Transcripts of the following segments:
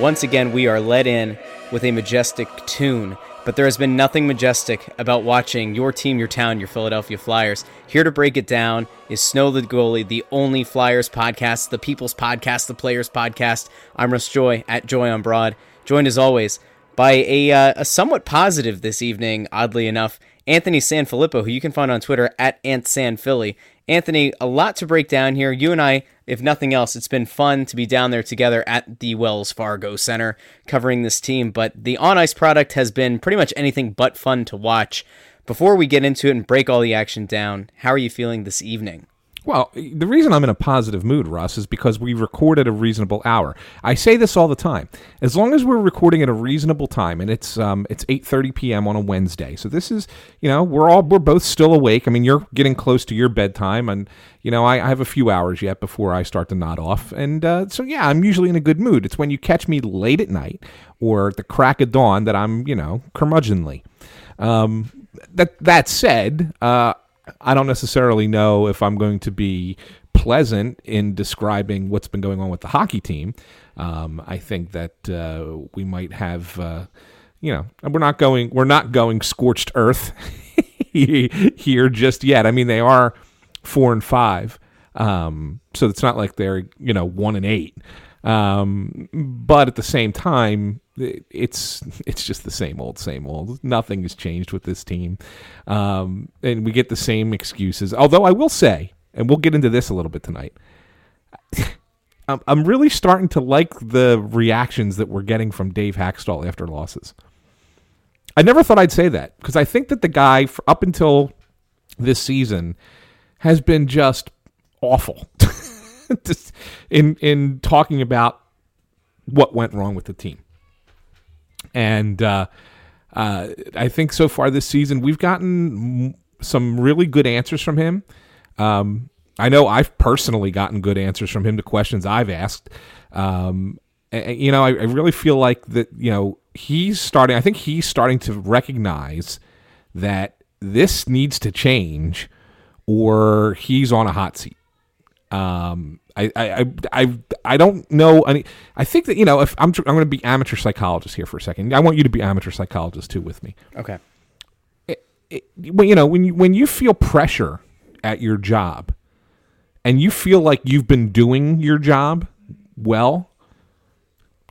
Once again, we are let in with a majestic tune, but there has been nothing majestic about watching your team, your town, your Philadelphia Flyers. Here to break it down is Snow the Goalie, the only Flyers podcast, the people's podcast, the players podcast. I'm Russ Joy at Joy on Broad, joined as always by a somewhat positive this evening, oddly enough, Anthony Sanfilippo, who you can find on Twitter at AntSanPhilly. Anthony, a lot to break down here. You and I, if nothing else, it's been fun to be down there together at the Wells Fargo Center covering this team, but the on-ice product has been pretty much anything but fun to watch. Before we get into it and break all the action down, how are you feeling this evening? Well, the reason I'm in a positive mood, Russ, is because we record at a reasonable hour. I say this all the time. As long as we're recording at a reasonable time, and it's 8:30 p.m. on a Wednesday, so this is, we're both still awake. I mean, you're getting close to your bedtime, and I have a few hours yet before I start to nod off, and so I'm usually in a good mood. It's when you catch me late at night or the crack of dawn that I'm, curmudgeonly. That said, I don't necessarily know if I'm going to be pleasant in describing what's been going on with the hockey team. I think that we might have, we're not going scorched earth here just yet. I mean, they are 4-5, so it's not like they're 1-8. But at the same time, it's just the same old. Nothing has changed with this team. And we get the same excuses. Although I will say, and we'll get into this a little bit tonight, I'm really starting to like the reactions that we're getting from Dave Hakstol after losses. I never thought I'd say that, because I think that the guy, up until this season, has been just awful just in talking about what went wrong with the team. And I think so far this season, we've gotten some really good answers from him. I know I've personally gotten good answers from him to questions I've asked. I really feel like that, he's starting to recognize that this needs to change or he's on a hot seat. I don't know. I think that, if I'm going to be amateur psychologist here for a second. I want you to be amateur psychologist too with me. Okay. When you feel pressure at your job and you feel like you've been doing your job well,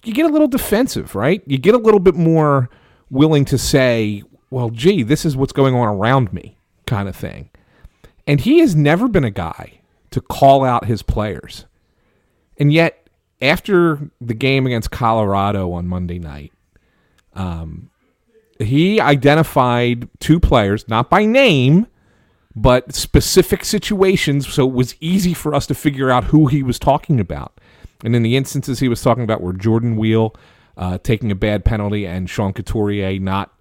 you get a little defensive, right? You get a little bit more willing to say, well, gee, this is what's going on around me kind of thing. And he has never been a guy to call out his players. And yet, after the game against Colorado on Monday night, he identified two players, not by name, but specific situations, so it was easy for us to figure out who he was talking about. And in the instances he was talking about were Jordan Weal taking a bad penalty and Sean Couturier not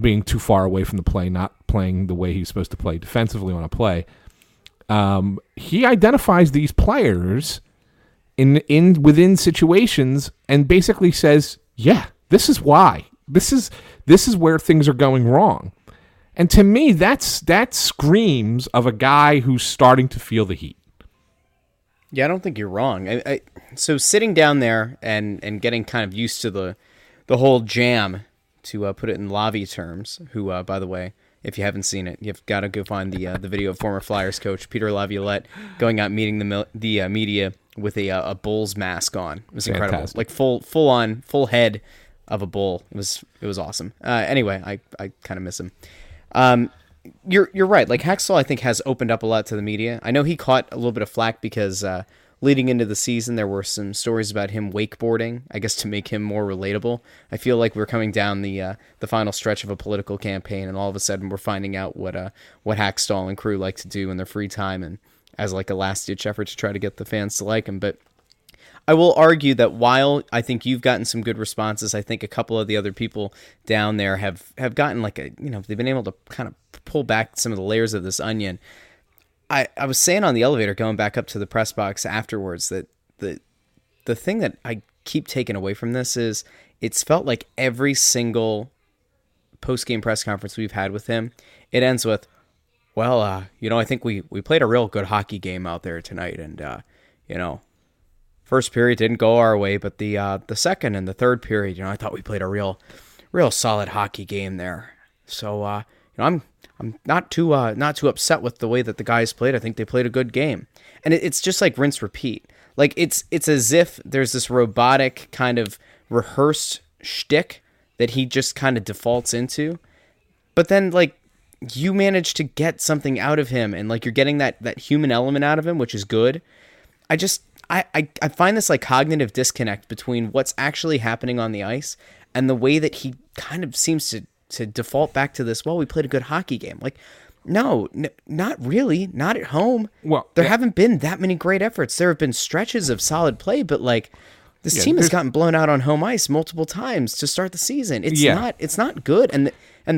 being too far away from the play, not playing the way he's supposed to play defensively on a play. He identifies these players in within situations and basically says, yeah, this is why. This is where things are going wrong. And to me, that screams of a guy who's starting to feel the heat. Yeah, I don't think you're wrong. So sitting down there and getting kind of used to the whole jam, to put it in Lavi terms, who, by the way, if you haven't seen it, you've got to go find the video of former Flyers coach Peter Laviolette going out meeting the media with a bull's mask on. It was fantastic. Incredible, like full head of a bull. It was awesome. Anyway, I kind of miss him. You're right. Like Hakstol, I think, has opened up a lot to the media. I know he caught a little bit of flack because leading into the season, there were some stories about him wakeboarding, I guess, to make him more relatable. I feel like we're coming down the final stretch of a political campaign, and all of a sudden we're finding out what Hakstol and crew like to do in their free time, and as like a last-ditch effort to try to get the fans to like him. But I will argue that while I think you've gotten some good responses, I think a couple of the other people down there have gotten they've been able to kind of pull back some of the layers of this onion. I was saying on the elevator going back up to the press box afterwards that the thing that I keep taking away from this is it's felt like every single post-game press conference we've had with him, it ends with, well, I think we played a real good hockey game out there tonight, and First period didn't go our way, but the second and the third period, I thought we played a real solid hockey game there. So I'm not too upset with the way that the guys played. I think they played a good game, and it's just like rinse repeat. Like it's as if there's this robotic kind of rehearsed shtick that he just kind of defaults into, but then you manage to get something out of him, and you're getting that human element out of him, which is good. I find this cognitive disconnect between what's actually happening on the ice and the way that he kind of seems to default back to this, well, we played a good hockey game. No, not really. Not at home. Well, there haven't been that many great efforts. There have been stretches of solid play, but this team has gotten blown out on home ice multiple times to start the season. It's not good. And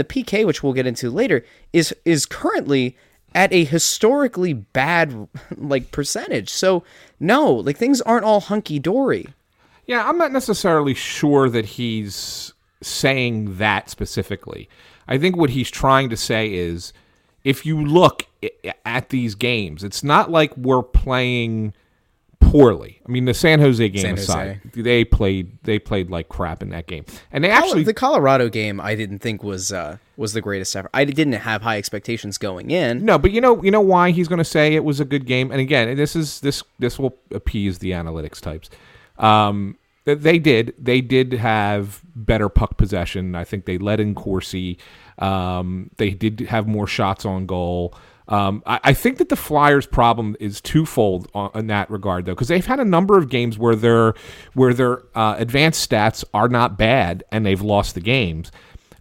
the PK, which we'll get into later, is currently at a historically bad percentage. So no, things aren't all hunky dory. Yeah, I'm not necessarily sure that he's saying that specifically. I think what he's trying to say is, if you look at these games, it's not like we're playing poorly. I mean, the San Jose game aside, they played like crap in that game. And they actually, the Colorado game, I didn't think was the greatest effort. I didn't have high expectations going in. No, but you know why he's going to say it was a good game. And again, this will appease the analytics types. They did have better puck possession. I think they let in Corsi. They did have more shots on goal. I think that the Flyers' problem is twofold in that regard, though, because they've had a number of games where their advanced stats are not bad and they've lost the games,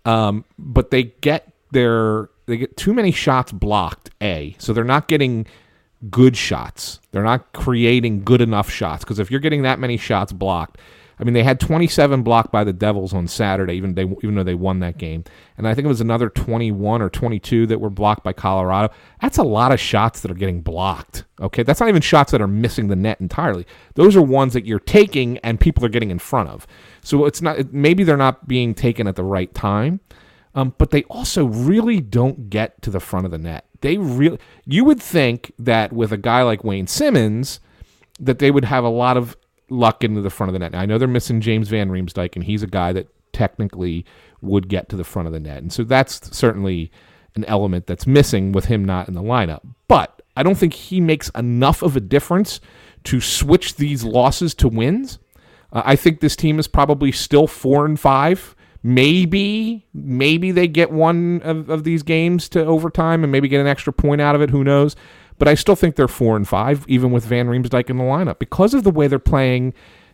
but they get too many shots blocked. So they're not getting good shots. They're not creating good enough shots, because if you're getting that many shots blocked. I mean, they had 27 blocked by the Devils on Saturday, even though they won that game. And I think it was another 21 or 22 that were blocked by Colorado. That's a lot of shots that are getting blocked, okay? That's not even shots that are missing the net entirely. Those are ones that you're taking and people are getting in front of. So it's not, maybe they're not being taken at the right time, but they also really don't get to the front of the net. You would think that with a guy like Wayne Simmons that they would have a lot of luck into the front of the net. Now, I know they're missing James Van Riemsdyk, and he's a guy that technically would get to the front of the net. And so that's certainly an element that's missing with him not in the lineup. But I don't think he makes enough of a difference to switch these losses to wins. I think this team is probably still 4-5. Maybe they get one of these games to overtime and maybe get an extra point out of it. Who knows? But I still think they're 4-5, even with Van Riemsdyk in the lineup, because of the way they're playing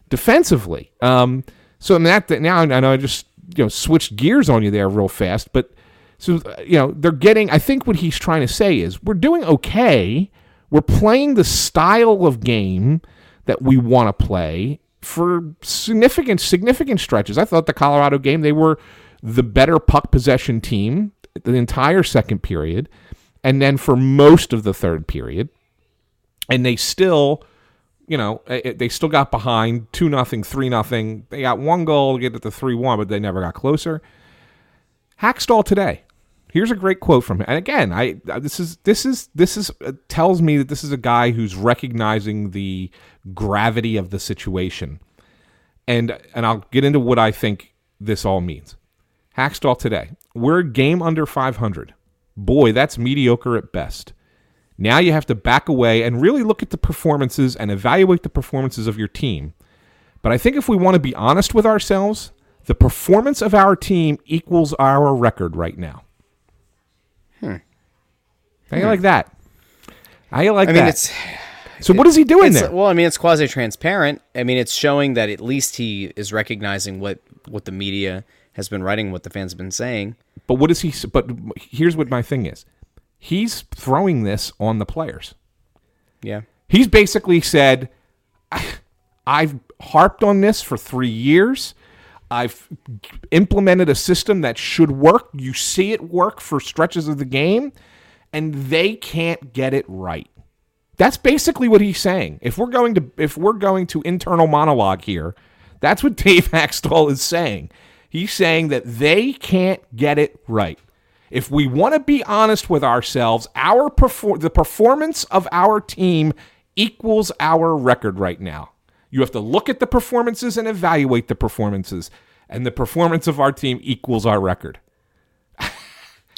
defensively. So in that, now I know I just switched gears on you there real fast, but so they're getting. I think what he's trying to say is we're doing okay. We're playing the style of game that we want to play for significant stretches. I thought the Colorado game, they were the better puck possession team the entire second period. And then for most of the third period, and they still, they still got behind 2-0, 3-0. They got one goal to get at the 3-1, but they never got closer. Hakstol today. Here's a great quote from him. And again, this tells me that this is a guy who's recognizing the gravity of the situation. And I'll get into what I think this all means. Hakstol today. We're a game under 500. Boy, that's mediocre at best. Now you have to back away and really look at the performances and evaluate the performances of your team. But I think if we want to be honest with ourselves, the performance of our team equals our record right now. How you like that? So what is he doing there? Well, it's quasi-transparent. It's showing that at least he is recognizing what the media has been writing, what the fans have been saying. But what is he? But here's what my thing is: he's throwing this on the players. Yeah, he's basically said, "I've harped on this for 3 years. I've implemented a system that should work. You see it work for stretches of the game, and they can't get it right." That's basically what he's saying. If we're going to internal monologue here, that's what Dave Hakstol is saying. He's saying that they can't get it right. If we want to be honest with ourselves, the performance of our team equals our record right now. You have to look at the performances and evaluate the performances. And the performance of our team equals our record. I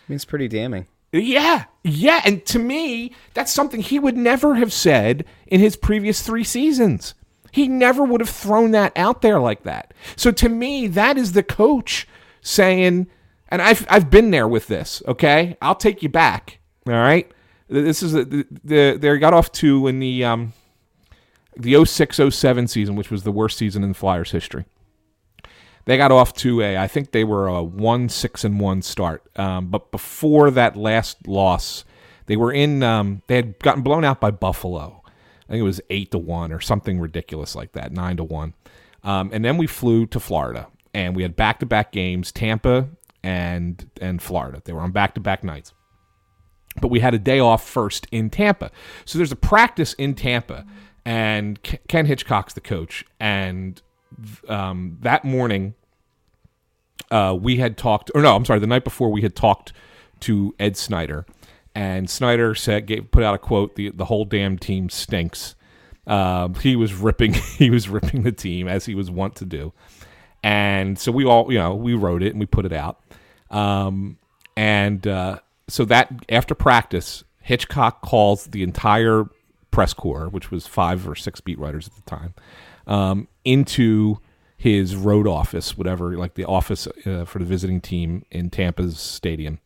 mean, it's pretty damning. Yeah. Yeah. And to me, that's something he would never have said in his previous three seasons. He never would have thrown that out there like that. So to me, that is the coach saying, and I've been there with this, okay? I'll take you back, all right? This is they got off to in the 06-07 season, which was the worst season in the Flyers history. They got off to I think they were a 1-6-1 start. But before that last loss, they were in. They had gotten blown out by Buffalo. I think it was 8-1 or something ridiculous like that, 9-1. And then we flew to Florida, and we had back-to-back games, Tampa and Florida. They were on back-to-back nights. But we had a day off first in Tampa. So there's a practice in Tampa, and Ken Hitchcock's the coach, and that morning we had talked, or no, I'm sorry, the night before we had talked to Ed Snider, and Snider put out a quote, the whole damn team stinks. He was ripping the team as he was wont to do. And so we all, we wrote it and we put it out. So that after practice, Hitchcock calls the entire press corps, which was 5 or 6 beat writers at the time, into his road office, whatever, like the office for the visiting team in Tampa's stadium,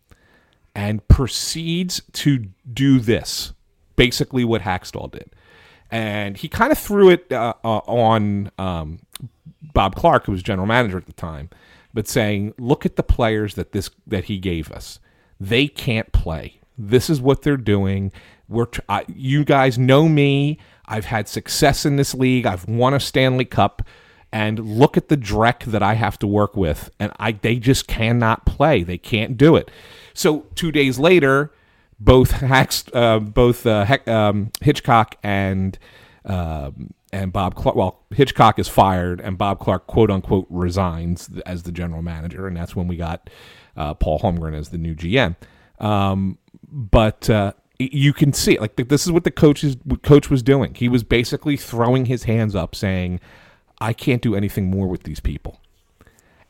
and proceeds to do this, basically what Hakstol did. And he kind of threw it on Bob Clarke, who was general manager at the time, but saying, look at the players that he gave us. They can't play. This is what they're doing. You guys know me. I've had success in this league. I've won a Stanley Cup. And look at the dreck that I have to work with. And they just cannot play. They can't do it. So 2 days later, both Hitchcock and Bob Clarke, well, Hitchcock is fired, and Bob Clarke, quote-unquote, resigns as the general manager. And that's when we got Paul Holmgren as the new GM. You can see it. Like, this is what the coach was doing. He was basically throwing his hands up saying, I can't do anything more with these people.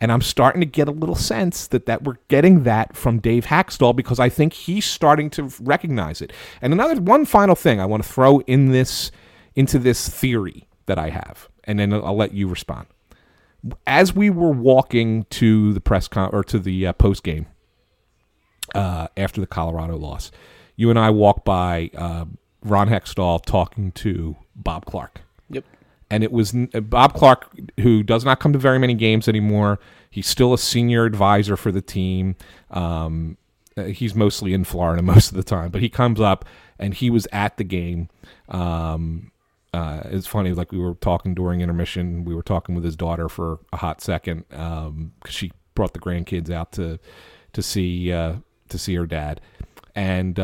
And I'm starting to get a little sense that we're getting that from Dave Hakstol, because I think he's starting to recognize it. And one final thing I want to throw into this theory that I have, and then I'll let you respond. As we were walking to the post game after the Colorado loss, you and I walked by Ron Hextall talking to Bob Clarke. Yep. And it was Bob Clarke, who does not come to very many games anymore. He's still a senior advisor for the team. He's mostly in Florida most of the time. But he comes up, and he was at the game. It's funny, like we were talking during intermission. We were talking with his daughter for a hot second because she brought the grandkids out to see her dad. And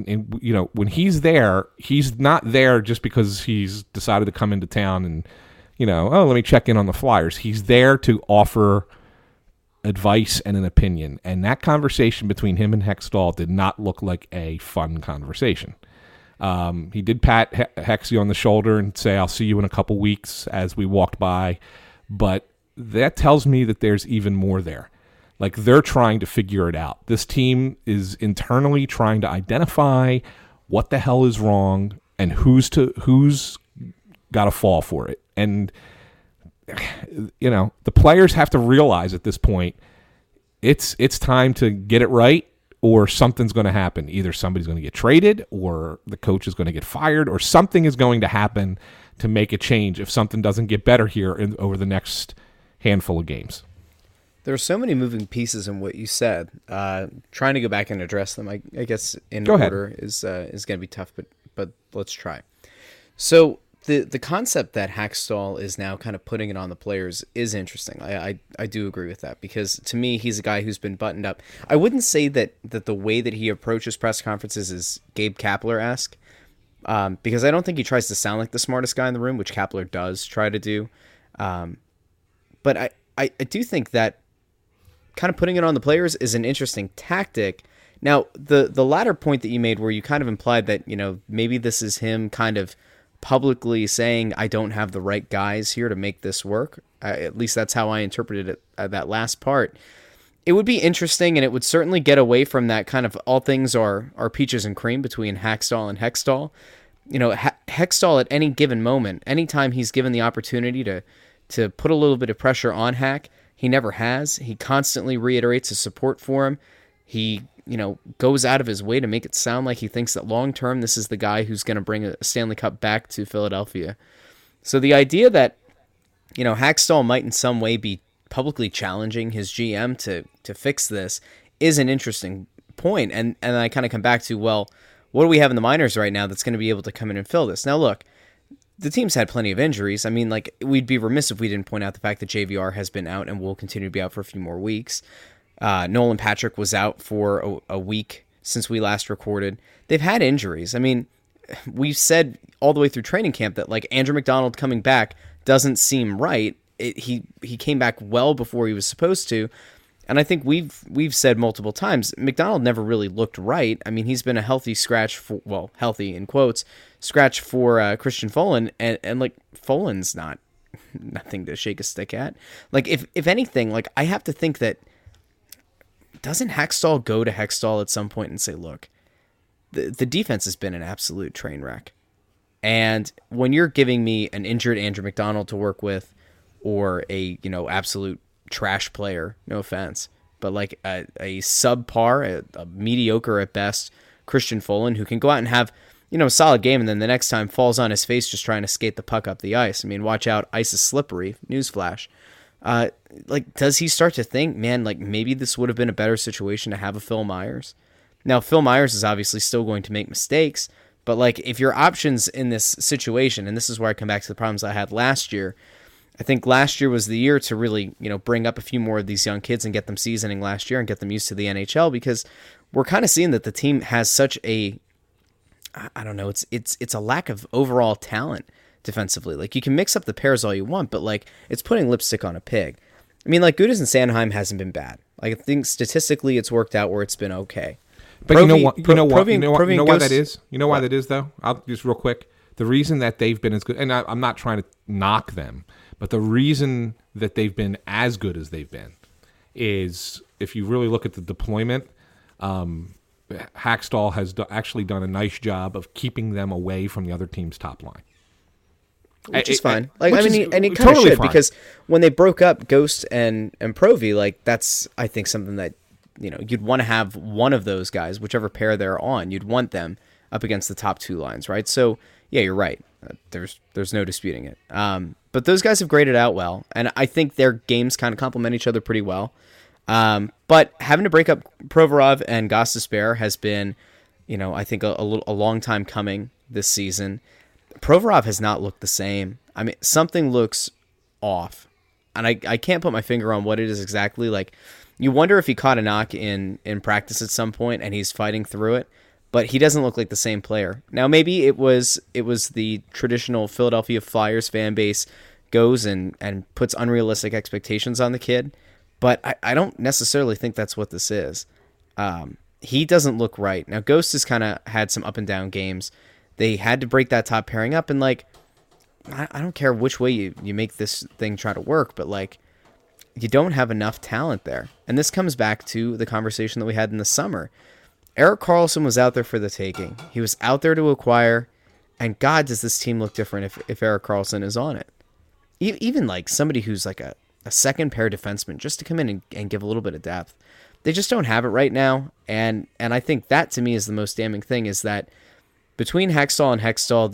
when he's there, he's not there just because he's decided to come into town and, let me check in on the Flyers. He's there to offer advice and an opinion. And that conversation between him and Hextall did not look like a fun conversation. He did pat Hexy on the shoulder and say, I'll see you in a couple weeks, as we walked by. But that tells me that there's even more there. Like, they're trying to figure it out. This team is internally trying to identify what the hell is wrong and who's got to fall for it. And, the players have to realize at this point, it's time to get it right, or something's going to happen. Either somebody's going to get traded, or the coach is going to get fired, or something is going to happen to make a change if something doesn't get better here over the next handful of games. There are so many moving pieces in what you said. Trying to go back and address them, I guess, in order is going to be tough, but let's try. So the concept that Hakstol is now kind of putting it on the players is interesting. I do agree with that, because to me, he's a guy who's been buttoned up. I wouldn't say that the way that he approaches press conferences is Gabe Kapler-esque, because I don't think he tries to sound like the smartest guy in the room, which Kapler does try to do. But I do think that kind of putting it on the players is an interesting tactic. Now, the latter point that you made, where you kind of implied that, maybe this is him kind of publicly saying, I don't have the right guys here to make this work. At least that's how I interpreted it, that last part. It would be interesting, and it would certainly get away from that kind of all things are peaches and cream between Hakstol and Hextall. You know, Hextall at any given moment, anytime he's given the opportunity to put a little bit of pressure on Hack, he never has. He constantly reiterates his support for him. He, you know, goes out of his way to make it sound like he thinks that long-term this is the guy who's going to bring a Stanley Cup back to Philadelphia. So the idea that, you know, Hakstol might in some way be publicly challenging his GM to fix this is an interesting point. And I kind of come back to, well, what do we have in the minors right now that's going to be able to come in and fill this? Now, look, the team's had plenty of injuries. I mean, like, we'd be remiss if we didn't point out the fact that JVR has been out and will continue to be out for a few more weeks. Nolan Patrick was out for a week since we last recorded. They've had injuries. I mean, we've said all the way through training camp that, like, Andrew McDonald coming back doesn't seem right. He came back well before he was supposed to. And I think we've said multiple times, McDonald never really looked right. I mean, he's been a healthy scratch for, well, healthy in quotes, scratch for Christian Folin, and like Folin's nothing to shake a stick at. Like, if anything, like, I have to think that, doesn't Hakstol go to Hextall at some point and say, look, the defense has been an absolute train wreck. And when you're giving me an injured Andrew McDonald to work with, or a, you know, absolute trash player, no offense, but like a subpar, a mediocre at best Christian Folin, who can go out and have, you know, a solid game, and then the next time falls on his face just trying to skate the puck up the ice. I mean, watch out, ice is slippery, newsflash. Like, does he start to think, man, like, maybe this would have been a better situation to have a Phil Myers? Now, Phil Myers is obviously still going to make mistakes, but like, if your options in this situation, and this is where I come back to the problems I had last year, I think last year was the year to really, you know, bring up a few more of these young kids and get them seasoning last year and get them used to the NHL, because we're kind of seeing that the team has such a, I don't know, it's a lack of overall talent defensively. Like, you can mix up the pairs all you want, but like, it's putting lipstick on a pig. I mean, like, Gudas and Sanheim hasn't been bad. Like, I think statistically it's worked out where it's been okay. But you know why that is? You know why that is, though? I'll just real quick. The reason that they've been as good, and I'm not trying to knock them, but the reason that they've been as good as they've been is, if you really look at the deployment, Hakstol has actually done a nice job of keeping them away from the other team's top line. Which is fine. Like, I mean, and it kind of should, because when they broke up Ghost and Provi, like, that's, I think, something that, you know, you'd want to have one of those guys, whichever pair they're on, you'd want them up against the top two lines, right? So, yeah, you're right. There's no disputing it. But those guys have graded out well, and I think their games kind of complement each other pretty well. But having to break up Provorov and Gostisbehere has been, you know, I think a long time coming this season. Provorov has not looked the same. I mean, something looks off, and I can't put my finger on what it is exactly. Like, you wonder if he caught a knock in practice at some point and he's fighting through it, but he doesn't look like the same player. Now, maybe it was the traditional Philadelphia Flyers fan base goes and puts unrealistic expectations on the kid, but I don't necessarily think that's what this is. He doesn't look right. Now, Ghost has kind of had some up and down games. They had to break that top pairing up, and like, I don't care which way you make this thing try to work, but like, you don't have enough talent there. And this comes back to the conversation that we had in the summer. Erik Karlsson was out there for the taking. He was out there to acquire, and God, does this team look different if Erik Karlsson is on it. Even like somebody who's like a second pair defenseman, just to come in and give a little bit of depth. They just don't have it right now, and I think that, to me, is the most damning thing, is that between Hakstol and Hextall,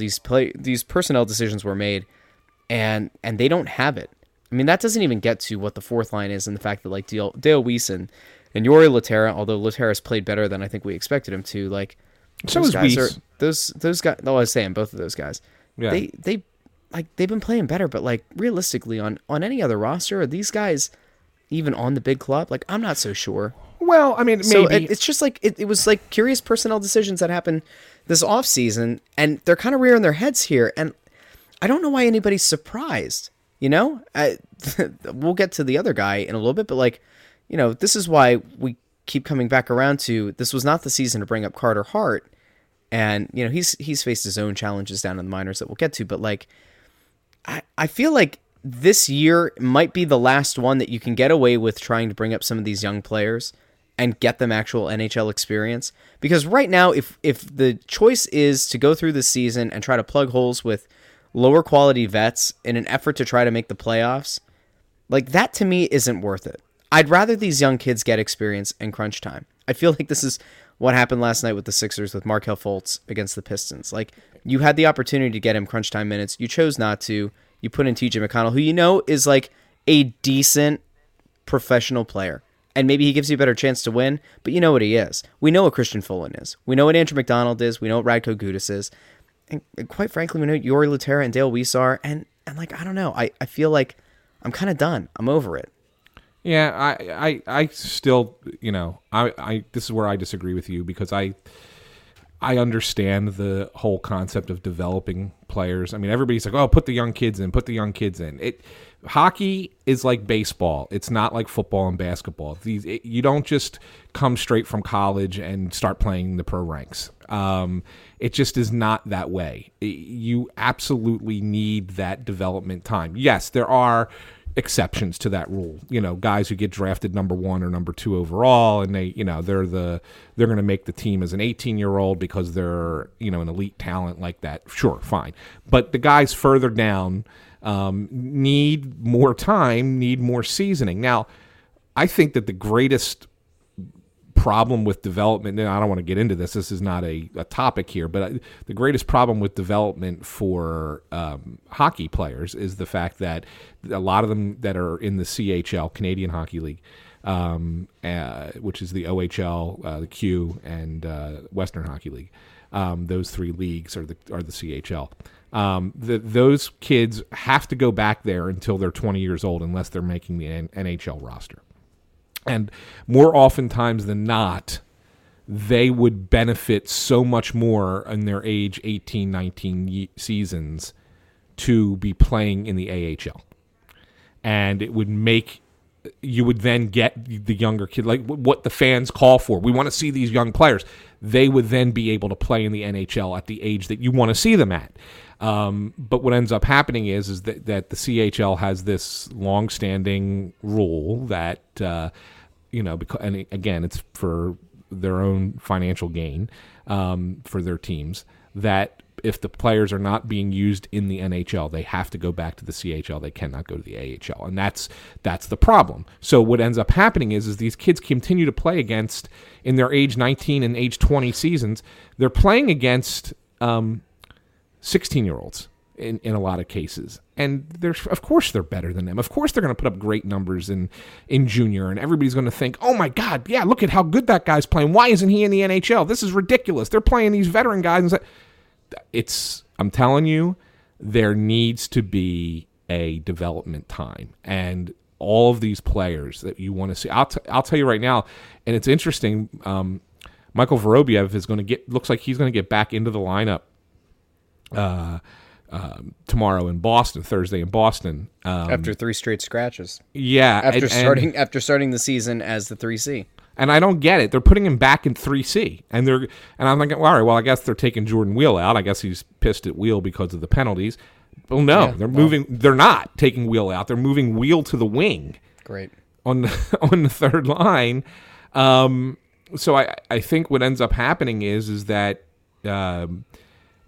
these personnel decisions were made, and they don't have it. I mean, that doesn't even get to what the fourth line is, and the fact that like Dale Weeson and Jori Lehtela, although Lehtela's played better than I think we expected him to, like, those guys. No, I was saying both of those guys. Yeah. They like, they've been playing better, but like, realistically, on any other roster, are these guys even on the big club? Like, I'm not so sure. Well, I mean, maybe. So it's just like it was like curious personnel decisions that happened this offseason, and they're kind of rearing their heads here, and I don't know why anybody's surprised. You know, we'll get to the other guy in a little bit, but like, you know, this is why we keep coming back around to, this was not the season to bring up Carter Hart, And, you know, he's faced his own challenges down in the minors that we'll get to. But, like, I feel like this year might be the last one that you can get away with trying to bring up some of these young players and get them actual NHL experience. Because right now, if the choice is to go through the season and try to plug holes with lower quality vets in an effort to try to make the playoffs, like, that to me isn't worth it. I'd rather these young kids get experience in crunch time. I feel like this is what happened last night with the Sixers with Markelle Fultz against the Pistons. Like, you had the opportunity to get him crunch time minutes. You chose not to. You put in TJ McConnell, who you know is like a decent professional player. And maybe he gives you a better chance to win, but you know what he is. We know what Christian Folin is. We know what Andrew McDonald is. We know what Radko Gudas is. And quite frankly, we know Jori Lehtela and Dale Weeson are. And like, I don't know. I feel like I'm kind of done. I'm over it. Yeah, I still, you know, I this is where I disagree with you, because I understand the whole concept of developing players. I mean, everybody's like, oh, put the young kids in, put the young kids in. Hockey is like baseball. It's not like football and basketball. You don't just come straight from college and start playing the pro ranks. It just is not that way. You absolutely need that development time. Yes, there are exceptions to that rule, you know, guys who get drafted number 1 or number 2 overall, and they, you know, they're going to make the team as an 18-year-old because they're, you know, an elite talent like that. Sure, fine. But the guys further down need more time, need more seasoning. Now, I think that the greatest problem with development, and I don't want to get into this. This is not a topic here, but the greatest problem with development for hockey players is the fact that a lot of them that are in the CHL, Canadian Hockey League, which is the OHL, the Q, and Western Hockey League. Those three leagues are the CHL. Those kids have to go back there until they're 20 years old, unless they're making the NHL roster. And more oftentimes than not, they would benefit so much more in their age 18, 19 seasons to be playing in the AHL. And it would make, you would then get the younger kid, like what the fans call for. We want to see these young players. They would then be able to play in the NHL at the age that you want to see them at. But what ends up happening is that the CHL has this long-standing rule that, you know, because, and again, it's for their own financial gain for their teams, that if the players are not being used in the NHL, they have to go back to the CHL. They cannot go to the AHL, and that's the problem. So what ends up happening is these kids continue to play against, in their age 19 and age 20 seasons, they're playing against 16-year-olds in a lot of cases. And of course they're better than them. Of course they're going to put up great numbers in junior, and everybody's going to think, oh my God, yeah, look at how good that guy's playing. Why isn't he in the NHL? This is ridiculous. They're playing these veteran guys. I'm telling you, there needs to be a development time. And all of these players that you want to see, I'll tell you right now, and it's interesting, Michael Vorobiev looks like he's going to get back into the lineup tomorrow in Boston, Thursday in Boston, after three straight scratches. Yeah, after starting the season as the 3C. And I don't get it. They're putting him back in 3C, and I'm like, well, all right, well, I guess they're taking Jordan Weal out. I guess he's pissed at Weal because of the penalties. Well, no, yeah, They're not taking Weal out. They're moving Weal to the wing. Great on the third line. So I think what ends up happening is that.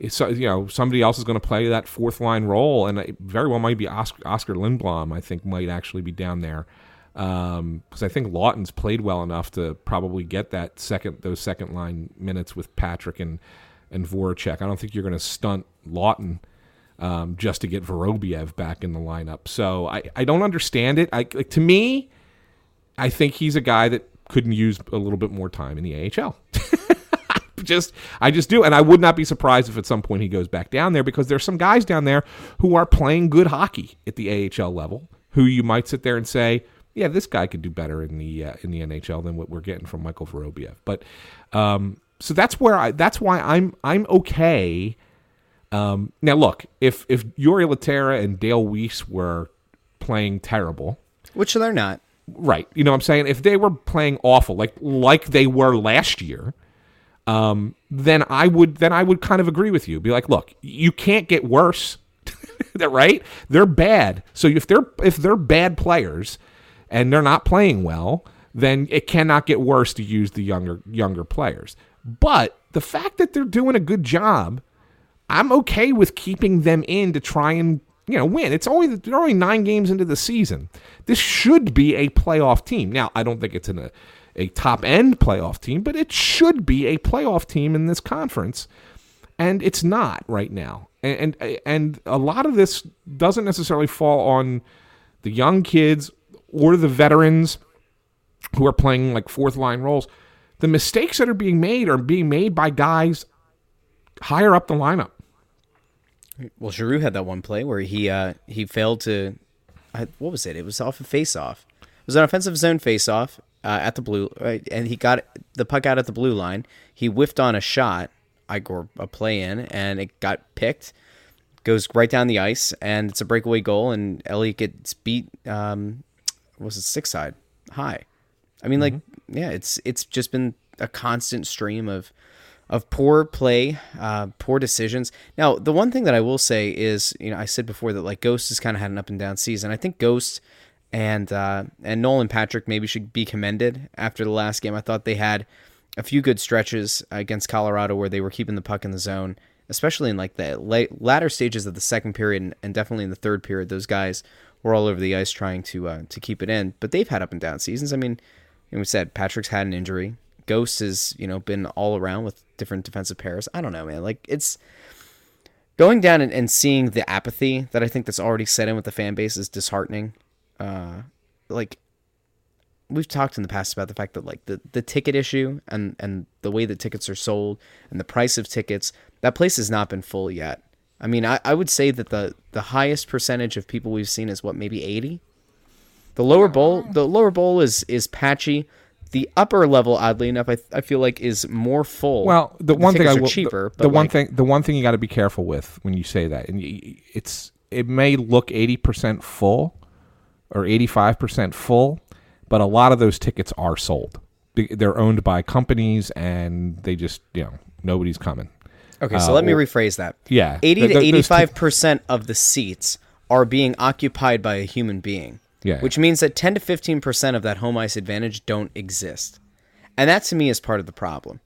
So, you know, somebody else is going to play that fourth line role, and it very well might be Oscar Lindblom. I think might actually be down there because I think Lawton's played well enough to probably get that second line minutes with Patrick and Voracek. I don't think you're going to stunt Lawton just to get Vorobiev back in the lineup. So I don't understand it. To me, I think he's a guy that could use a little bit more time in the AHL. I just do, and I would not be surprised if at some point he goes back down there, because there's some guys down there who are playing good hockey at the AHL level who you might sit there and say, yeah, this guy could do better in the NHL than what we're getting from Michael Vorobiev. But so that's why I'm okay. Now look, if Jori Lehtela and Dale Weeson were playing terrible, which they're not, right? You know what I'm saying? If they were playing awful, like they were last year, then I would kind of agree with you. Be like, look, you can't get worse, right? They're bad. So if they're bad players and they're not playing well, then it cannot get worse to use the younger players. But the fact that they're doing a good job, I'm okay with keeping them in to try and, you know, win. They're only 9 games into the season. This should be a playoff team. Now, I don't think it's a top-end playoff team, but it should be a playoff team in this conference, and it's not right now. And a lot of this doesn't necessarily fall on the young kids or the veterans who are playing like fourth-line roles. The mistakes that are being made by guys higher up the lineup. Well, Giroux had that one play where he failed to, what was it? It was off a face-off. It was an offensive zone face-off at the blue, and he got the puck out at the blue line. He whiffed on a shot, or a play in, and it got picked. Goes right down the ice, and it's a breakaway goal, and Elliott gets beat. Was it six-side high? I mean, mm-hmm. It's just been a constant stream of poor play, poor decisions. Now, the one thing that I will say is, you know, I said before that like Ghost has kind of had an up and down season. I think Ghost and Nolan Patrick maybe should be commended after the last game. I thought they had a few good stretches against Colorado where they were keeping the puck in the zone, especially in like the latter stages of the second period and definitely in the third period. Those guys were all over the ice trying to keep it in, but they've had up and down seasons. I mean, and we said Patrick's had an injury. Ghost has, you know, been all around with different defensive pairs. I don't know, man. Like, it's going down and seeing the apathy that I think that's already set in with the fan base is disheartening. Like, we've talked in the past about the fact that like the ticket issue and the way that tickets are sold and the price of tickets, that place has not been full yet. I mean, I would say that the highest percentage of people we've seen is what, maybe 80. The lower bowl is patchy. The upper level, oddly enough, I feel like is more full. Well, the one thing you got to be careful with when you say that, and it may look 80% full or 85% full, but a lot of those tickets are sold. They're owned by companies, and they just, you know, nobody's coming. Okay, so let me rephrase that. Yeah, 80 to 85% of the seats are being occupied by a human being. Yeah. Which means that 10 to 15% of that home ice advantage don't exist. And that, to me, is part of the problem.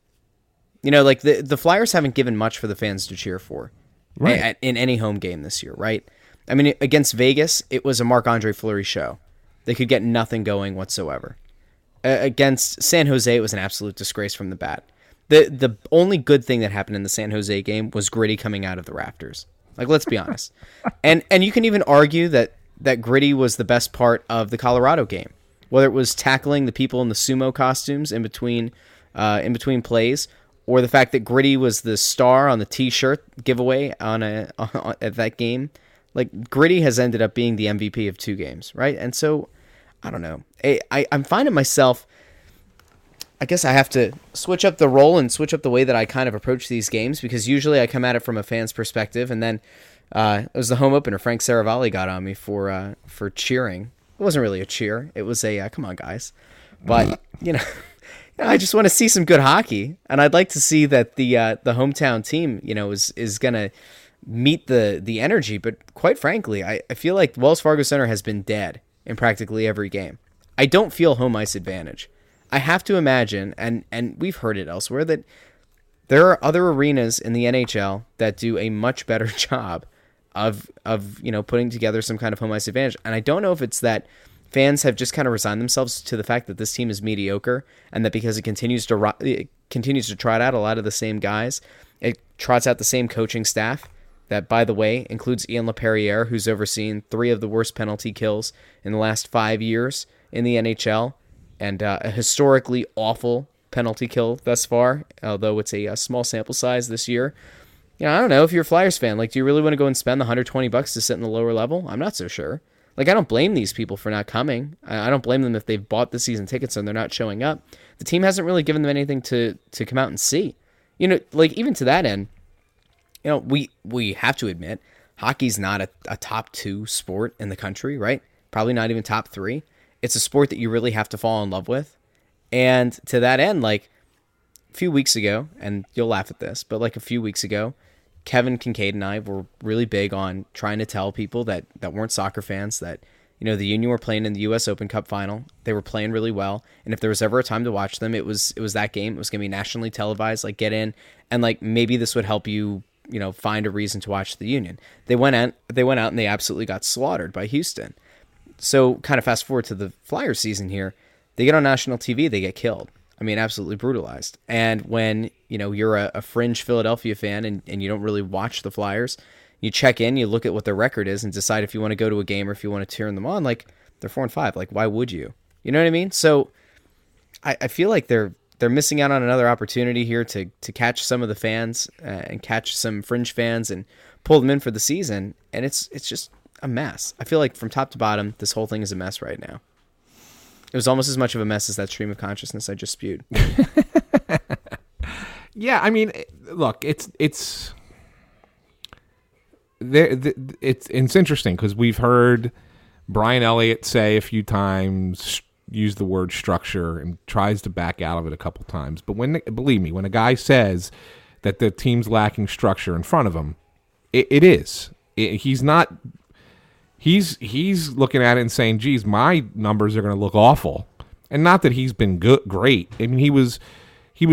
You know, like the Flyers haven't given much for the fans to cheer for, right, in any home game this year, right? I mean, against Vegas, it was a Marc-Andre Fleury show. They could get nothing going whatsoever. Against San Jose, it was an absolute disgrace from the bat. The only good thing that happened in the San Jose game was Gritty coming out of the rafters. Like, let's be honest. And you can even argue that Gritty was the best part of the Colorado game, whether it was tackling the people in the sumo costumes in between plays, or the fact that Gritty was the star on the T-shirt giveaway at that game. Like, Gritty has ended up being the MVP of 2 games, right? And so, I don't know. I'm finding myself, I guess I have to switch up the role and switch up the way that I kind of approach these games, because usually I come at it from a fan's perspective, and then it was the home opener. Frank Saravalli got on me for cheering. It wasn't really a cheer. It was a come on, guys. But you know, I just want to see some good hockey, and I'd like to see that the hometown team, you know, is gonna meet the energy. But quite frankly, I feel like Wells Fargo Center has been dead in practically every game. I don't feel home ice advantage. I have to imagine, and we've heard it elsewhere, that there are other arenas in the NHL that do a much better job of you know, putting together some kind of home ice advantage. And I don't know if it's that fans have just kind of resigned themselves to the fact that this team is mediocre, and that because it continues to trot out a lot of the same guys, it trots out the same coaching staff that, by the way, includes Ian LaPerrière, who's overseen 3 of the worst penalty kills in the last 5 years in the NHL, and a historically awful penalty kill thus far, although it's a small sample size this year. You know, I don't know if you're a Flyers fan. Like, do you really want to go and spend the $120 to sit in the lower level? I'm not so sure. Like, I don't blame these people for not coming. I don't blame them if they've bought the season tickets and they're not showing up. The team hasn't really given them anything to come out and see. You know, like, even to that end, you know, we have to admit, hockey's not a top 2 sport in the country, right? Probably not even top 3. It's a sport that you really have to fall in love with. And to that end, like, few weeks ago, and you'll laugh at this, but like a few weeks ago, Kevin Kincaid and I were really big on trying to tell people that weren't soccer fans that, you know, the Union were playing in the U.S. Open Cup final. They were playing really well, and if there was ever a time to watch them, it was that game. It was going to be nationally televised. Like, get in, and like maybe this would help you, you know, find a reason to watch the Union. They went out, and they absolutely got slaughtered by Houston. So, kind of fast forward to the Flyers season here. They get on national TV, they get killed. I mean, absolutely brutalized. And when, you know, you're a fringe Philadelphia fan and you don't really watch the Flyers, you check in, you look at what their record is and decide if you want to go to a game or if you want to turn them on. Like, they're 4-5. Like, why would you? You know what I mean? So I feel like they're missing out on another opportunity here to catch some of the fans and catch some fringe fans and pull them in for the season. And it's just a mess. I feel like from top to bottom, this whole thing is a mess right now. It was almost as much of a mess as that stream of consciousness I just spewed. Yeah, I mean, look, it's interesting because we've heard Brian Elliott say a few times, use the word structure, and tries to back out of it a couple times. But believe me, when a guy says that the team's lacking structure in front of him, it is. He's not. He's looking at it and saying, geez, my numbers are going to look awful. And not that he's been great. I mean, he was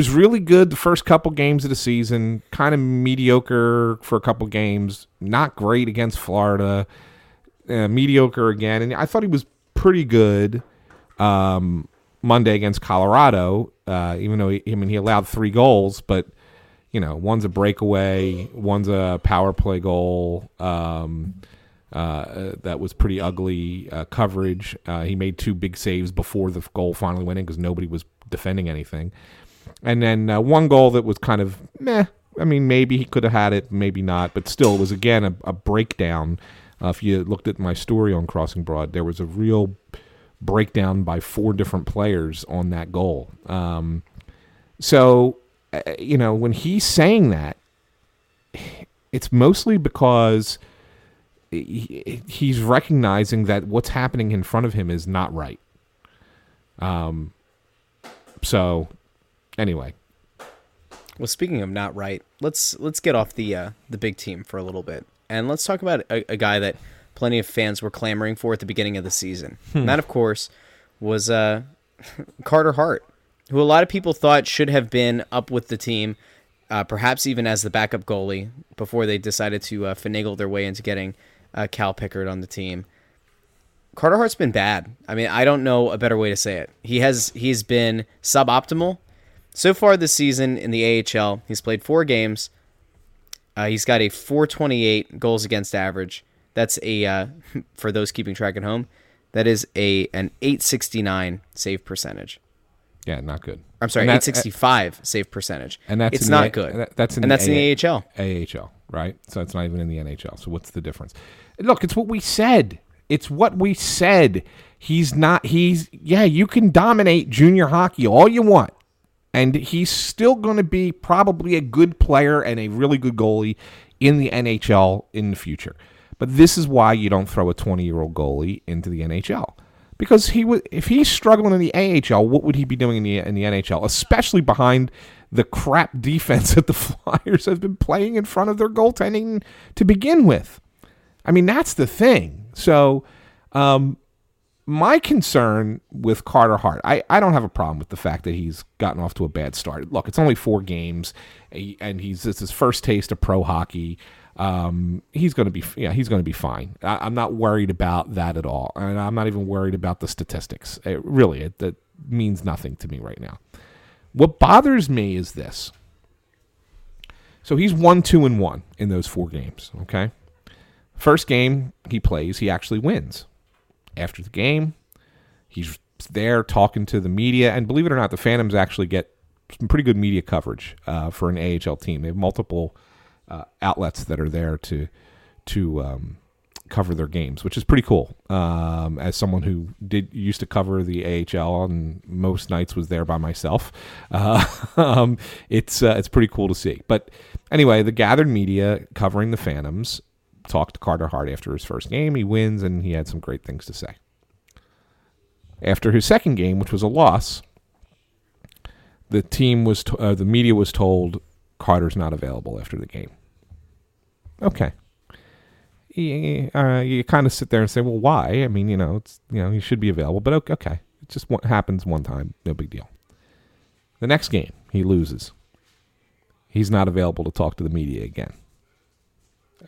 really good the first couple games of the season, kind of mediocre for a couple games, not great against Florida, mediocre again. And I thought he was pretty good Monday against Colorado, even though he allowed 3 goals, but, you know, one's a breakaway, one's a power play goal, that was pretty ugly coverage. He made 2 big saves before the goal finally went in because nobody was defending anything. And then 1 goal that was kind of meh. I mean, maybe he could have had it, maybe not. But still, it was, again, a breakdown. If you looked at my story on Crossing Broad, there was a real breakdown by 4 different players on that goal. You know, when he's saying that, it's mostly because he's recognizing that what's happening in front of him is not right. So, anyway. Well, speaking of not right, let's get off the big team for a little bit, and let's talk about a guy that plenty of fans were clamoring for at the beginning of the season. And that, of course, was Carter Hart, who a lot of people thought should have been up with the team, perhaps even as the backup goalie before they decided to finagle their way into getting Cal Pickard on the team. Carter Hart's been bad. I mean, I don't know a better way to say it. He's been suboptimal so far this season in the AHL. He's played 4 games. He's got a .428 goals against average. That's a for those keeping track at home, that is an .869 save percentage. Yeah, not good. I'm sorry, 865 save percentage. And that's good. That's in the AHL. AHL, right? So it's not even in the NHL. So what's the difference? Look, it's what we said. You can dominate junior hockey all you want, and he's still going to be probably a good player and a really good goalie in the NHL in the future. But this is why you don't throw a 20-year-old goalie into the NHL. Because if he's struggling in the AHL, what would he be doing in the NHL, especially behind the crap defense that the Flyers have been playing in front of their goaltending to begin with? I mean, that's the thing. So my concern with Carter Hart, I don't have a problem with the fact that he's gotten off to a bad start. Look, it's only 4 games, and it's his first taste of pro hockey. He's going to be fine. I'm not worried about that at all, and I'm not even worried about the statistics. It means nothing to me right now. What bothers me is this. So he's 1-2-1 in those 4 games. Okay, first game he plays, he actually wins. After the game, he's there talking to the media, and believe it or not, the Phantoms actually get some pretty good media coverage for an AHL team. They have multiple outlets that are there to cover their games, which is pretty cool. As someone who used to cover the AHL and most nights was there by myself, it's pretty cool to see. But anyway, the gathered media covering the Phantoms talked to Carter Hart after his first game. He wins, and he had some great things to say. After his second game, which was a loss, the team was the media was told Carter's not available after the game. Okay. You kind of sit there and say, well, why? I mean, it's he should be available, but okay. It just happens one time. No big deal. The next game, he loses. He's not available to talk to the media again.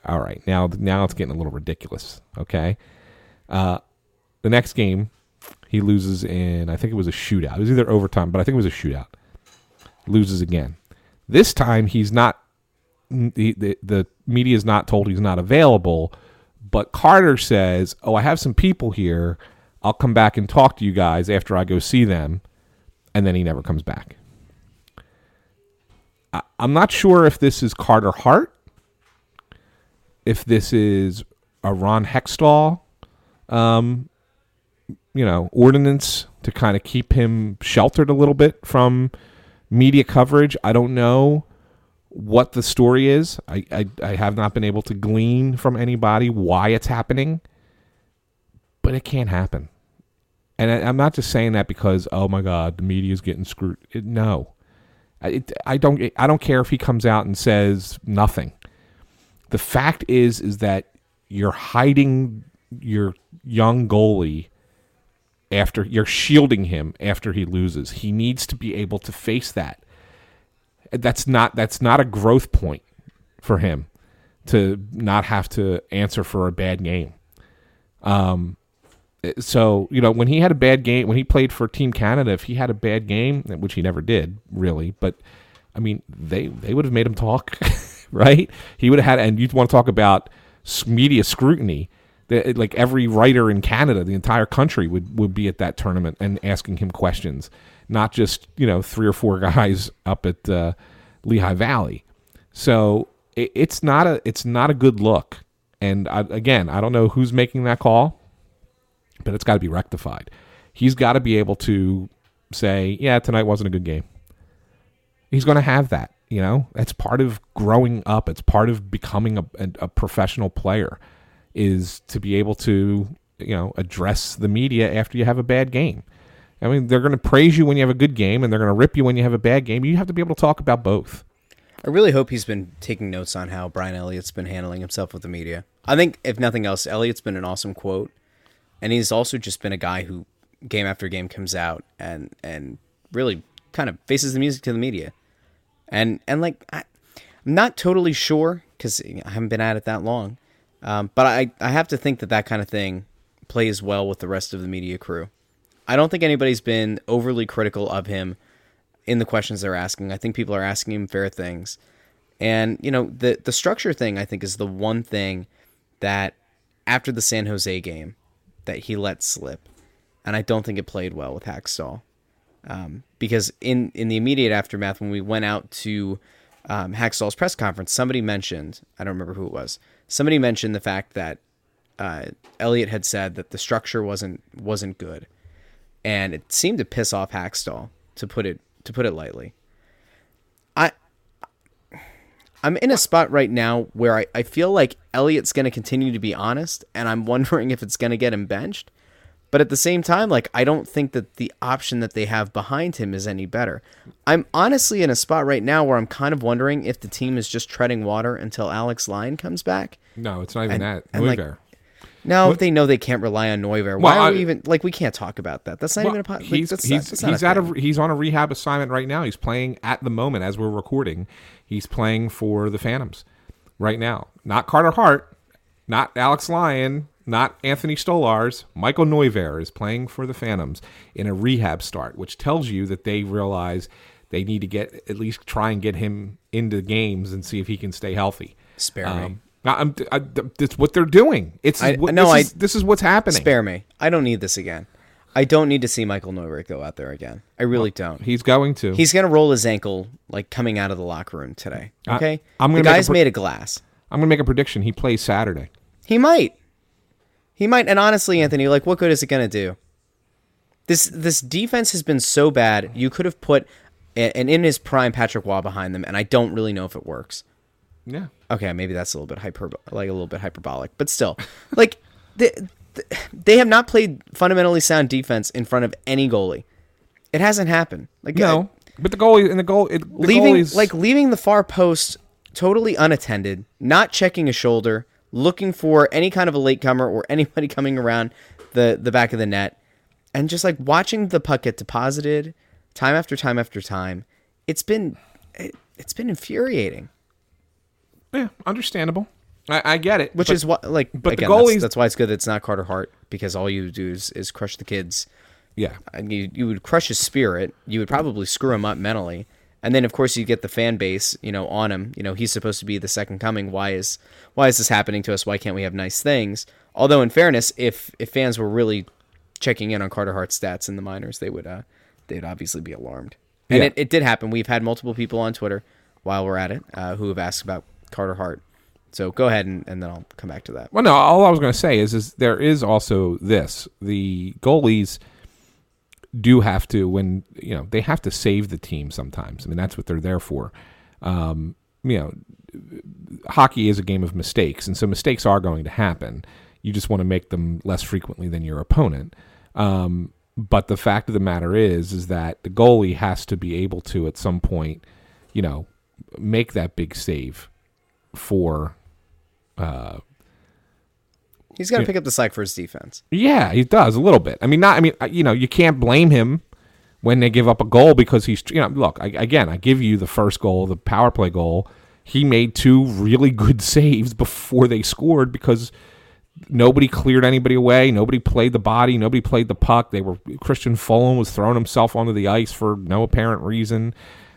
All right. Now it's getting a little ridiculous, okay? The next game, he loses in, I think it was a shootout. It was either overtime, but I think it was a shootout. Loses again. This time, he's not... The media is not told he's not available, but Carter says, I have some people here. I'll come back and talk to you guys after I go see them. And then he never comes back. I'm not sure if this is Carter Hart, if this is a Ron Hextall, ordinance to kind of keep him sheltered a little bit from media coverage. I don't know what the story is. I have not been able to glean from anybody why it's happening, but it can't happen. And I'm not just saying that because, oh my God, the media is getting screwed. I don't care if he comes out and says nothing. The fact is that you're hiding your young goalie after you're shielding him after he loses. He needs to be able to face that. That's not a growth point for him to not have to answer for a bad game. So, when he had a bad game, when he played for Team Canada, if he had a bad game, which he never did really, but I mean, they would have made him talk, right? He would have had, and you'd want to talk about media scrutiny. Like every writer in Canada, the entire country would be at that tournament and asking him questions, not just, three or four guys up at Lehigh Valley. So it's not a good look. And I don't know who's making that call, but it's got to be rectified. He's got to be able to say, yeah, tonight wasn't a good game. He's going to have that, That's part of growing up. It's part of becoming a professional player, is to be able to, address the media after you have a bad game. I mean, they're going to praise you when you have a good game, and they're going to rip you when you have a bad game. You have to be able to talk about both. I really hope he's been taking notes on how Brian Elliott's been handling himself with the media. I think, if nothing else, Elliott's been an awesome quote, and he's also just been a guy who, game after game, comes out and really kind of faces the music to the media. I'm not totally sure, because I haven't been at it that long, but I have to think that kind of thing plays well with the rest of the media crew. I don't think anybody's been overly critical of him in the questions they're asking. I think people are asking him fair things. And, the structure thing, I think, is the one thing that after the San Jose game that he let slip. And I don't think it played well with Hakstol. Because in the immediate aftermath, when we went out to Hakstol's press conference, somebody mentioned, I don't remember who it was, somebody mentioned the fact that Elliott had said that the structure wasn't good. And it seemed to piss off Hakstol, to put it lightly. I'm in a spot right now where I feel like Elliott's going to continue to be honest, and I'm wondering if it's going to get him benched. But at the same time, I don't think that the option that they have behind him is any better. I'm honestly in a spot right now where I'm kind of wondering if the team is just treading water until Alex Lyon comes back. No, it's not even that. Neuvirth. No, what? They know they can't rely on Neuvirth. Why are we even... we can't talk about that. That's not even a... He's on a rehab assignment right now. He's playing at the moment as we're recording. He's playing for the Phantoms right now. Not Carter Hart, not Alex Lyon, not Anthony Stolarz. Michal Neuvirth is playing for the Phantoms in a rehab start, which tells you that they realize they need to try and get him into games and see if he can stay healthy. Spare me. That's what they're doing. This is what's happening. Spare me. I don't need this again. I don't need to see Michal Neuvirth go out there again. I really don't. He's going to. He's going to roll his ankle coming out of the locker room today. Okay? The guy's made of glass. I'm going to make a prediction. He plays Saturday. He might. And honestly, Anthony, what good is it going to do? This defense has been so bad. You could have put an in his prime Patrick Waugh behind them, and I don't really know if it works. Yeah. Okay, maybe that's a little bit hyperbolic, but still, they have not played fundamentally sound defense in front of any goalie. It hasn't happened. No, But the goalie and the goal, it, the leaving goalies... like leaving the far post totally unattended, not checking his shoulder, looking for any kind of a latecomer or anybody coming around the back of the net, and just like watching the puck get deposited time after time after time. It's been infuriating. Yeah, understandable. I get it. Which is what, like, but again, the goalies... that's why it's good that it's not Carter Hart, because all you do is crush the kids. Yeah. And you would crush his spirit. You would probably screw him up mentally. And then, of course, you get the fan base, you know, on him. You know, he's supposed to be the second coming. Why is this happening to us? Why can't we have nice things? Although, in fairness, if fans were really checking in on Carter Hart's stats in the minors, they'd obviously be alarmed. And yeah, it did happen. We've had multiple people on Twitter while we're at it who have asked about Carter Hart. So go ahead, and then I'll come back to that. Well, no, all I was going to say is there is also this. The goalies do have to, when, you know, they have to save the team sometimes. I mean, that's what they're there for. You know, hockey is a game of mistakes, and so mistakes are going to happen. You just want to make them less frequently than your opponent. But the fact of the matter is that the goalie has to be able to, at some point, you know, make that big save for... he's got to pick up the slack for his defense. Yeah, he does a little bit. I mean, you know, you can't blame him when they give up a goal, because he's, you know, look, I give you the first goal, the power play goal. He made two really good saves before they scored, because nobody cleared anybody away. Nobody played the body. Nobody played the puck. Christian Folin was throwing himself onto the ice for no apparent reason.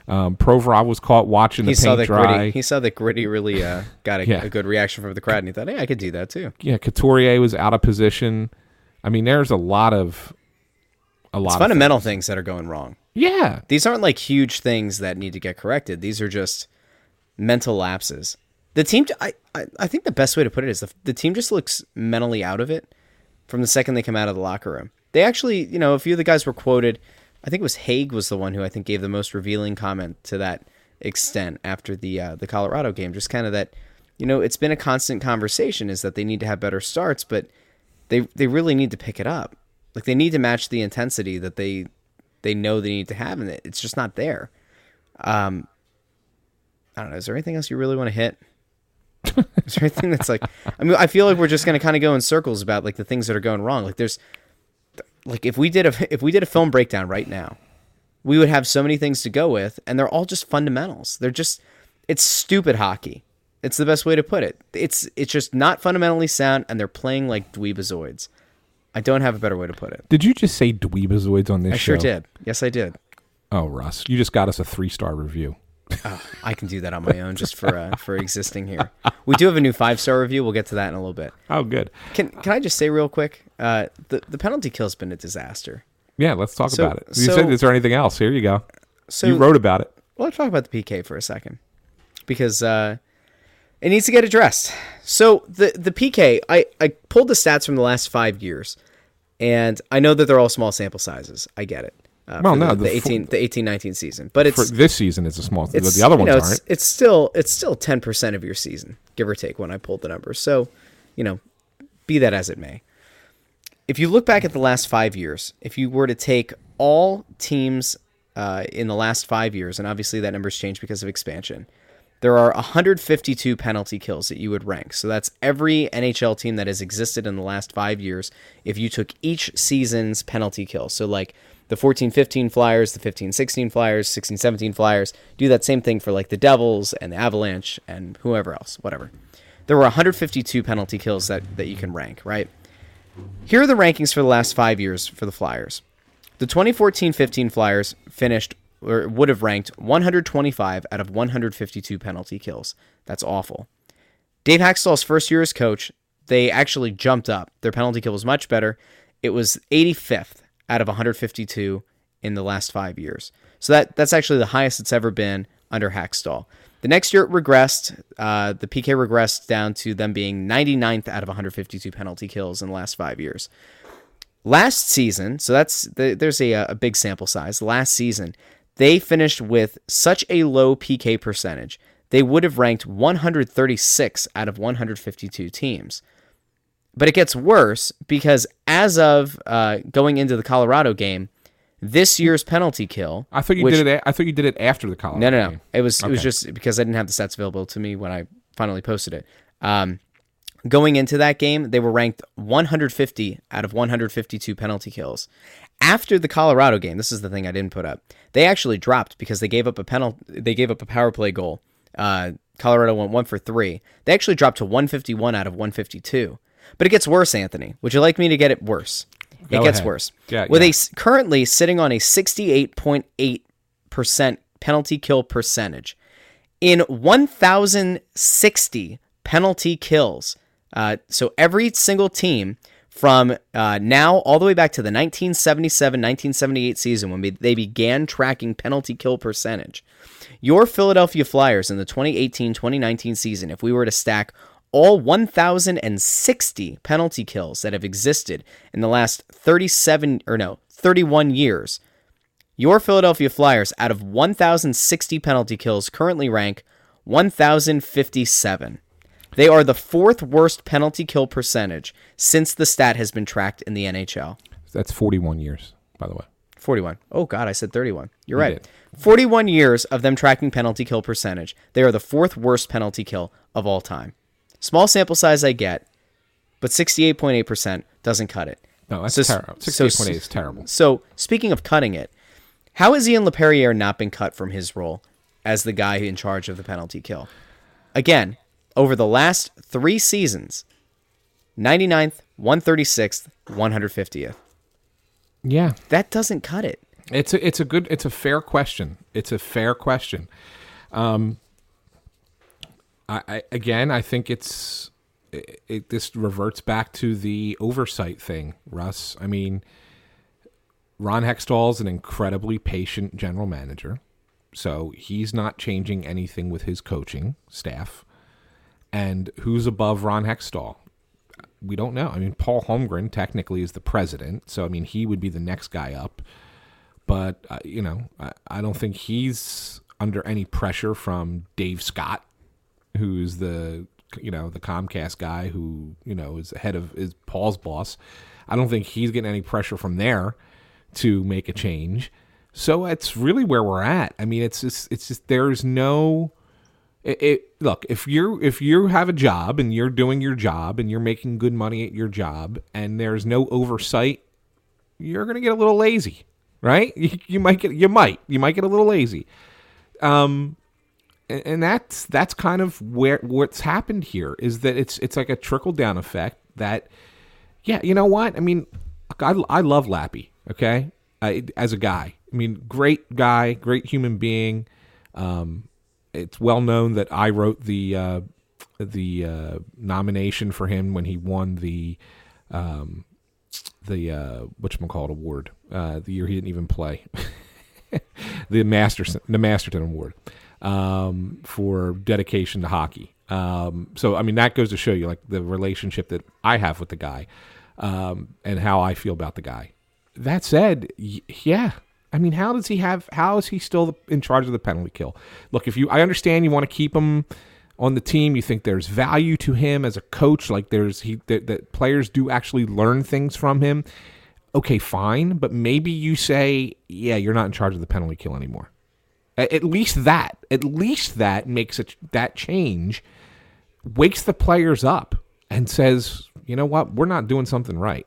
Provorov was caught watching the paint dry. He saw that Gritty really got a good reaction from the crowd, and he thought, hey, I could do that too. Yeah, Couturier was out of position. I mean, there's a lot of fundamental things that are going wrong. Yeah. These aren't like huge things that need to get corrected. These are just mental lapses. The team, I think the best way to put it is the team just looks mentally out of it from the second they come out of the locker room. They actually, you know, a few of the guys were quoted. I think it was Haig was the one who I think gave the most revealing comment to that extent after the Colorado game. Just kind of that, you know, it's been a constant conversation is that they need to have better starts, but they really need to pick it up. Like, they need to match the intensity that they know they need to have, and it's just not there. I don't know. Is there anything else you really want to hit? Is there anything that's like... I mean, I feel like we're just going to kind of go in circles about, like, the things that are going wrong. Like, there's... Like, if we did a film breakdown right now, we would have so many things to go with, and they're all just fundamentals. They're just, it's stupid hockey. It's the best way to put it. It's just not fundamentally sound, and they're playing like dweebazoids. I don't have a better way to put it. Did you just say dweebazoids on this show? I sure did. Yes, I did. Oh, Russ, you just got us a 3-star review. Oh, I can do that on my own just for existing here. We do have a new 5-star review. We'll get to that in a little bit. Oh, good. Can I just say real quick, the penalty kill's been a disaster. Yeah, let's talk about it. You said, is there anything else? Here you go. So you wrote about it. Well, let's talk about the PK for a second, because it needs to get addressed. So the PK, I pulled the stats from the last 5 years, and I know that they're all small sample sizes. I get it. Well, no, the 18-19 season, but it's for this season is a small. The other ones aren't. It's still 10% of your season, give or take. When I pulled the numbers, so you know, be that as it may. If you look back at the last 5 years, if you were to take all teams in the last 5 years, and obviously that number's changed because of expansion, there are 152 penalty kills that you would rank. So that's every NHL team that has existed in the last 5 years. If you took each season's penalty kill, so like the 14-15 Flyers, the 15-16 Flyers, 16-17 Flyers, do that same thing for like the Devils and the Avalanche and whoever else, whatever. There were 152 penalty kills that you can rank, right? Here are the rankings for the last 5 years for the Flyers. The 2014-15 Flyers finished or would have ranked 125 out of 152 penalty kills. That's awful. Dave Hakstall's first year as coach, they actually jumped up. Their penalty kill was much better. It was 85th. Out of 152 in the last 5 years. So that's actually the highest it's ever been under Hakstall. The next year it regressed. The PK regressed down to them being 99th out of 152 penalty kills in the last 5 years. Last season, so there's a big sample size. Last season, they finished with such a low PK percentage. They would have ranked 136 out of 152 teams. But it gets worse because as of going into the Colorado game, this year's penalty kill. I thought you did it. I thought you did it after the Colorado. No. Game. It was just because I didn't have the stats available to me when I finally posted it. Going into that game, they were ranked 150 out of 152 penalty kills. After the Colorado game, this is the thing I didn't put up. They actually dropped because they gave up a penalty. They gave up a power play goal. Colorado went 1 for 3. They actually dropped to 151 out of 152. But it gets worse, Anthony. Would you like me to get it worse? It gets worse. Yeah, with a currently sitting on a 68.8% penalty kill percentage. In 1,060 penalty kills, so every single team from now all the way back to the 1977-1978 season when they began tracking penalty kill percentage, your Philadelphia Flyers in the 2018-2019 season, if we were to stack all 1,060 penalty kills that have existed in the last 31 years, your Philadelphia Flyers out of 1,060 penalty kills currently rank 1,057. They are the fourth worst penalty kill percentage since the stat has been tracked in the NHL. That's 41 years, by the way. 41. Oh, God, I said 31. You're right. 41 years of them tracking penalty kill percentage. They are the fourth worst penalty kill of all time. Small sample size, I get, but 68.8% doesn't cut it. No, that's terrible. 68.8 is terrible. So, speaking of cutting it, how has Ian LaPerrière not been cut from his role as the guy in charge of the penalty kill? Again, over the last three seasons, 99th, 136th, 150th. Yeah. That doesn't cut it. It's a fair question. I think this reverts back to the oversight thing, Russ. I mean, Ron Hextall is an incredibly patient general manager, so he's not changing anything with his coaching staff. And who's above Ron Hextall? We don't know. I mean, Paul Holmgren technically is the president, so I mean he would be the next guy up. But I don't think he's under any pressure from Dave Scott, who's the Comcast guy who is Paul's boss. I don't think he's getting any pressure from there to make a change. So that's really where we're at. I mean, it's just there's no. Look, if you have a job and you're doing your job and you're making good money at your job and there's no oversight, you're going to get a little lazy, right? You might get a little lazy. And that's kind of what's happened here is that it's like a trickle down effect that, yeah, you know what? I mean, I love Lappy. Okay. As a guy, I mean, great guy, great human being. It's well known that I wrote the nomination for him when he won the whatchamacallit award the year he didn't even play, the Masterton Award for dedication to hockey. So I mean that goes to show you like the relationship that I have with the guy and how I feel about the guy. That said, yeah. I mean, how is he still in charge of the penalty kill? Look, I understand you want to keep him on the team. You think there's value to him as a coach. Like that players do actually learn things from him. Okay, fine. But maybe you say, yeah, you're not in charge of the penalty kill anymore. At least that makes it that change wakes the players up and says, you know what? We're not doing something right.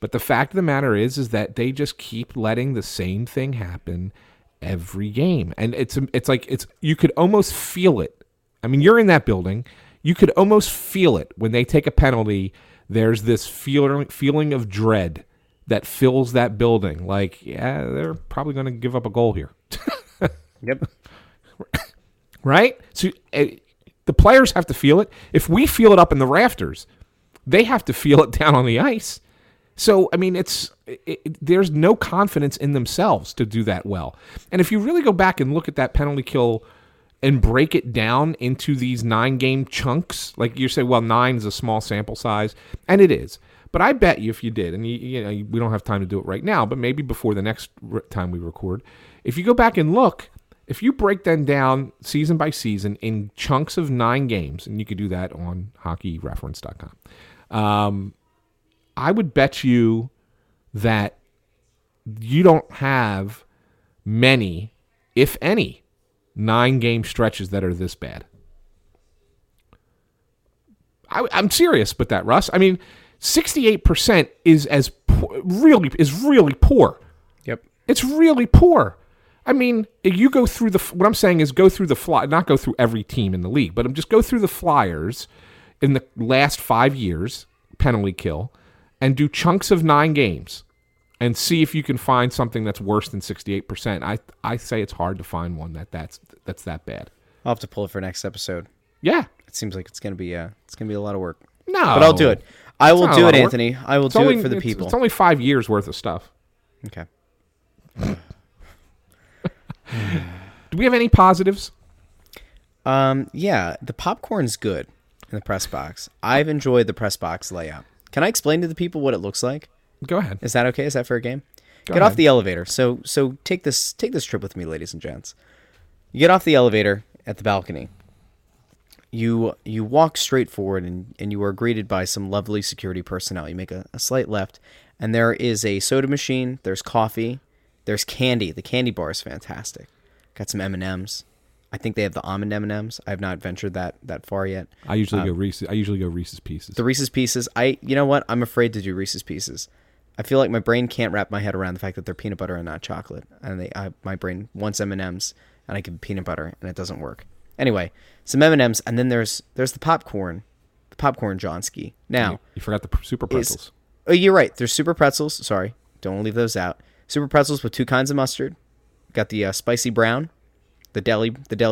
But the fact of the matter is that they just keep letting the same thing happen every game, and it's like you could almost feel it. I mean, you're in that building, you could almost feel it when they take a penalty. There's this feeling of dread that fills that building. Like, yeah, they're probably going to give up a goal here. Yep. Right? So the players have to feel it. If we feel it up in the rafters, they have to feel it down on the ice. So, I mean, there's no confidence in themselves to do that well. And if you really go back and look at that penalty kill and break it down into these 9-game chunks, like you say, well, 9 is a small sample size, and it is. But I bet you if you did, and we don't have time to do it right now, but maybe before the next time we record, if you go back and look, if you break them down season by season in chunks of 9 games, and you could do that on hockeyreference.com, I would bet you that you don't have many, if any, 9-game stretches that are this bad. I'm serious with that, Russ. I mean, 68% is really poor. Yep, it's really poor. I mean, you go through what I'm saying is go through the Flyers, not go through every team in the league, but just go through the Flyers in the last 5 years, penalty kill, and do chunks of 9 games and see if you can find something that's worse than 68%. I say it's hard to find one that's that bad. I'll have to pull it for next episode. Yeah. It seems like it's gonna be a lot of work. No. But I'll do it. I will do it, Anthony. I will do it for the people. It's only 5 years worth of stuff. Okay. Do we have any positives? Yeah, the popcorn's good in the press box. I've enjoyed the press box layout. Can I explain to the people what it looks like? Go ahead. Is that okay? Is that fair game? Go ahead. Off the elevator. So take this trip with me, ladies and gents. You get off the elevator at the balcony. You walk straight forward and you are greeted by some lovely security personnel. You make a slight left, and there is a soda machine. There's coffee. There's candy. The candy bar is fantastic. Got some M&Ms. I think they have the almond M&Ms. I have not ventured that far yet. I usually go Reese's. I usually go Reese's Pieces. The Reese's Pieces. You know what? I'm afraid to do Reese's Pieces. I feel like my brain can't wrap my head around the fact that they're peanut butter and not chocolate. And my brain wants M&Ms, and I give peanut butter, and it doesn't work. Anyway, some M&Ms, and then there's the popcorn Johnski. Now you forgot the super pretzels. Oh, you're right. There's super pretzels. Sorry, don't leave those out. Super pretzels with 2 kinds of mustard. Got the spicy brown, the deli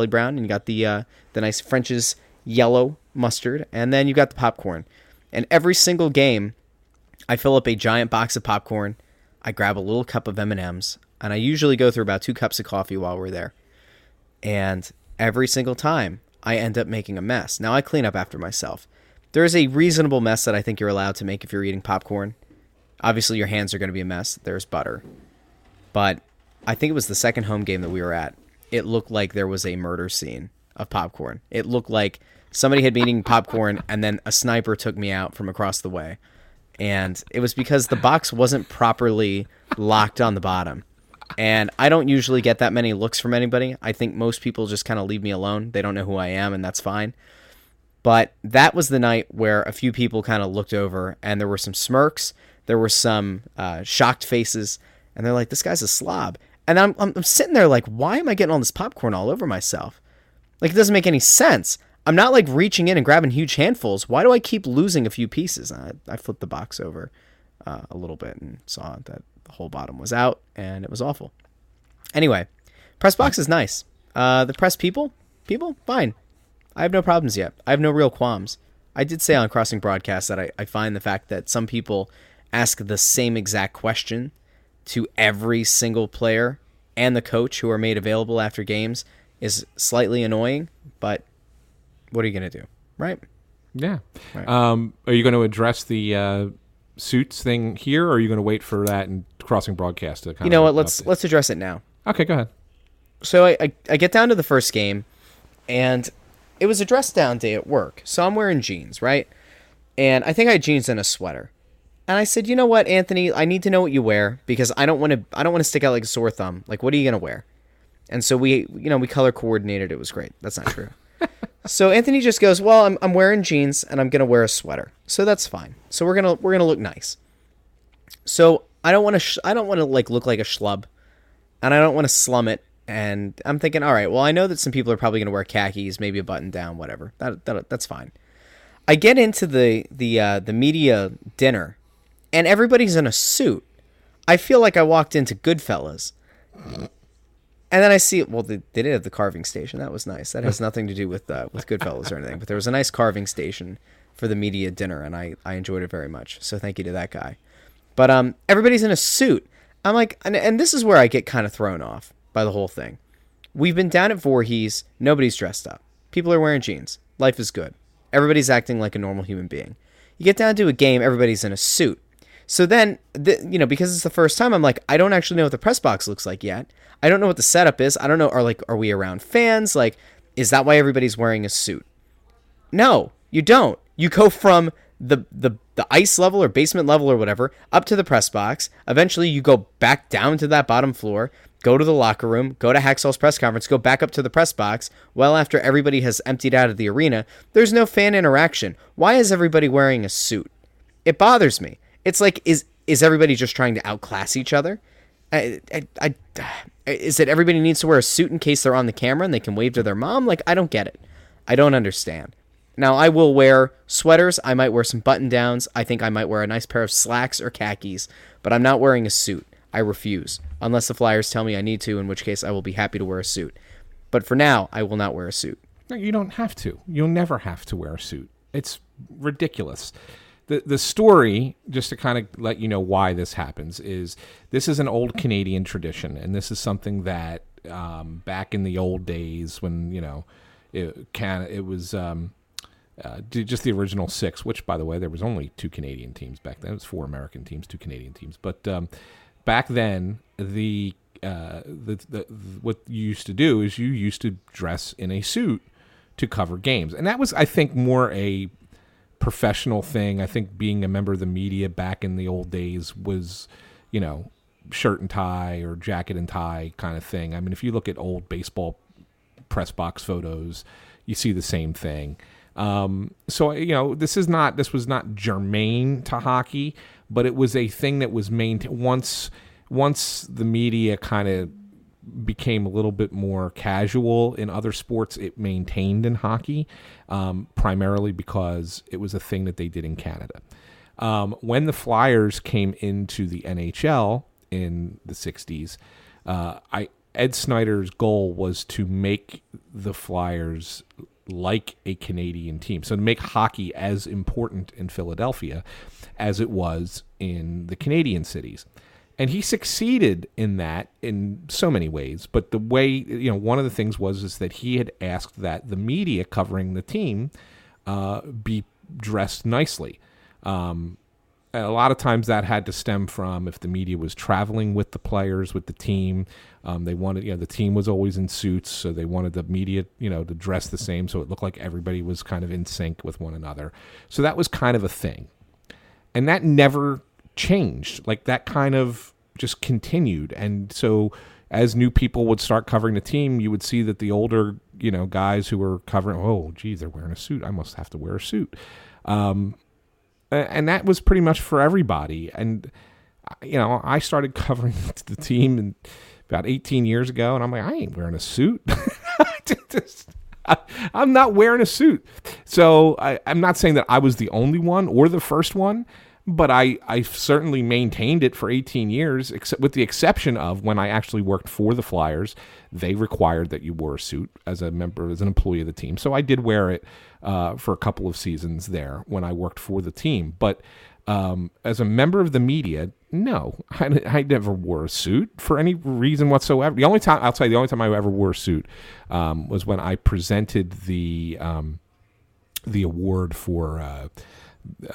brown, and you got the nice French's yellow mustard, and then you got the popcorn. And every single game, I fill up a giant box of popcorn. I grab a little cup of M&Ms, and I usually go through about 2 cups of coffee while we're there. And every single time, I end up making a mess. Now I clean up after myself. There is a reasonable mess that I think you're allowed to make if you're eating popcorn. Obviously, your hands are going to be a mess. There's butter, but I think it was the second home game that we were at. It looked like there was a murder scene of popcorn. It looked like somebody had been eating popcorn and then a sniper took me out from across the way. And it was because the box wasn't properly locked on the bottom. And I don't usually get that many looks from anybody. I think most people just kind of leave me alone. They don't know who I am, and that's fine. But that was the night where a few people kind of looked over, and there were some smirks. There were some shocked faces. And they're like, this guy's a slob. And I'm sitting there like, why am I getting all this popcorn all over myself? Like, it doesn't make any sense. I'm not like reaching in and grabbing huge handfuls. Why do I keep losing a few pieces? I flipped the box over a little bit and saw that the whole bottom was out, and it was awful. Anyway, press box is nice. The press people, fine. I have no problems yet. I have no real qualms. I did say on Crossing Broadcast that I find the fact that some people ask the same exact question to every single player and the coach who are made available after games is slightly annoying, but what are you going to do? Right? Yeah. Right. Are you going to address the suits thing here, or are you going to wait for that and Crossing Broadcast to kind of... You know what? Let's address it now. Okay, go ahead. So I get down to the first game, and it was a dress down day at work. So I'm wearing jeans, right? And I think I had jeans and a sweater. And I said, you know what, Anthony, I need to know what you wear because I don't want to stick out like a sore thumb. Like, what are you going to wear? And so we color coordinated. It was great. That's not true. So Anthony just goes, well, I'm wearing jeans and I'm going to wear a sweater. So that's fine. So we're going to look nice. So I don't want to look like a schlub, and I don't want to slum it. And I'm thinking, all right, well, I know that some people are probably going to wear khakis, maybe a button down, whatever. That's fine. I get into the media dinner. And everybody's in a suit. I feel like I walked into Goodfellas. And then I see, well, they did have the carving station. That was nice. That has nothing to do with Goodfellas or anything. But there was a nice carving station for the media dinner, and I enjoyed it very much. So thank you to that guy. But everybody's in a suit. I'm like, and this is where I get kind of thrown off by the whole thing. We've been down at Voorhees. Nobody's dressed up. People are wearing jeans. Life is good. Everybody's acting like a normal human being. You get down to a game, everybody's in a suit. So then, because it's the first time, I'm like, I don't actually know what the press box looks like yet. I don't know what the setup is. I don't know. Are we around fans? Like, is that why everybody's wearing a suit? No, you don't. You go from the ice level or basement level or whatever up to the press box. Eventually you go back down to that bottom floor, go to the locker room, go to Hextall's press conference, go back up to the press box. Well, after everybody has emptied out of the arena, there's no fan interaction. Why is everybody wearing a suit? It bothers me. It's like, is everybody just trying to outclass each other? Is it everybody needs to wear a suit in case they're on the camera and they can wave to their mom? Like, I don't get it. I don't understand. Now, I will wear sweaters. I might wear some button-downs. I think I might wear a nice pair of slacks or khakis, but I'm not wearing a suit. I refuse, unless the Flyers tell me I need to, in which case I will be happy to wear a suit. But for now, I will not wear a suit. No, you don't have to. You'll never have to wear a suit. It's ridiculous. The story, just to kind of let you know why this happens, is this is an old Canadian tradition, and this is something that back in the old days when, you know, it was... just the original six, which, by the way, there was only 2 Canadian teams back then. It was 4 American teams, 2 Canadian teams. But back then, what you used to do is you used to dress in a suit to cover games. And that was, I think, more a professional thing. I think being a member of the media back in the old days was, you know, shirt and tie or jacket and tie kind of thing. I mean, if you look at old baseball press box photos, you see the same thing. So, you know, this was not germane to hockey, but it was a thing that was maintained once the media kind of became a little bit more casual in other sports. It maintained in hockey, primarily because it was a thing that they did in Canada. When the Flyers came into the NHL in the 60s, Ed Snider's goal was to make the Flyers like a Canadian team. So to make hockey as important in Philadelphia as it was in the Canadian cities. And he succeeded in that in so many ways. But the way, you know, one of the things is that he had asked that the media covering the team be dressed nicely. A lot of times that had to stem from if the media was traveling with the players, with the team. They wanted, you know, the team was always in suits, so they wanted the media, you know, to dress the same so it looked like everybody was kind of in sync with one another. So that was kind of a thing. And that never changed. Like, that kind of just continued. And so as new people would start covering the team, you would see that the older, you know, guys who were covering, oh, geez, they're wearing a suit. I must have to wear a suit. And that was pretty much for everybody. And, you know, I started covering the team about 18 years ago, and I'm like, I ain't wearing a suit. I'm not wearing a suit. So I'm not saying that I was the only one or the first one, but I certainly maintained it for 18 years, except with the exception of when I actually worked for the Flyers. They required that you wore a suit as a member, as an employee of the team. So I did wear it for a couple of seasons there when I worked for the team. But as a member of the media, no, I never wore a suit for any reason whatsoever. The only time I ever wore a suit was when I presented the award for...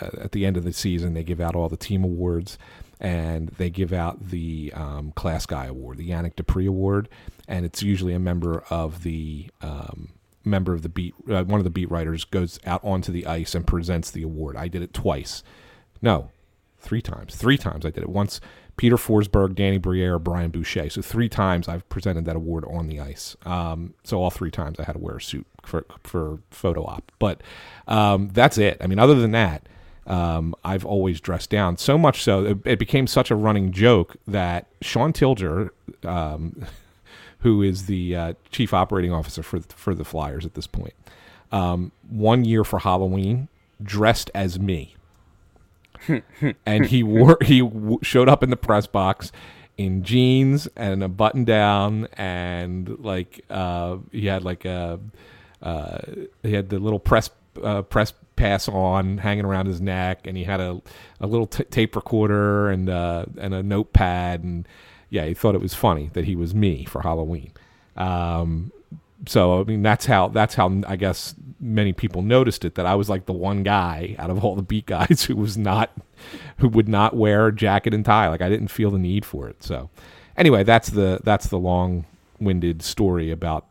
at the end of the season, they give out all the team awards, and they give out the class guy award, the Yannick Dupree award, and it's usually a member of the beat. One of the beat writers goes out onto the ice and presents the award. I did it twice. No, three times. I did it once. Peter Forsberg, Danny Briere, Brian Boucher. So 3 times I've presented that award on the ice. So all 3 times I had to wear a suit for photo op. But that's it. I mean, other than that, I've always dressed down. So much so, it became such a running joke that Sean Tilger, who is the chief operating officer for the Flyers at this point, one year for Halloween, dressed as me. And he showed up in the press box in jeans and a button down, and he had the little press pass on hanging around his neck, and he had a little tape recorder and a notepad, and yeah, he thought it was funny that he was me for Halloween. So I mean, that's how I guess many people noticed it, that I was like the one guy out of all the beat guys who would not wear a jacket and tie. Like, I didn't feel the need for it. So anyway, that's the long-winded story about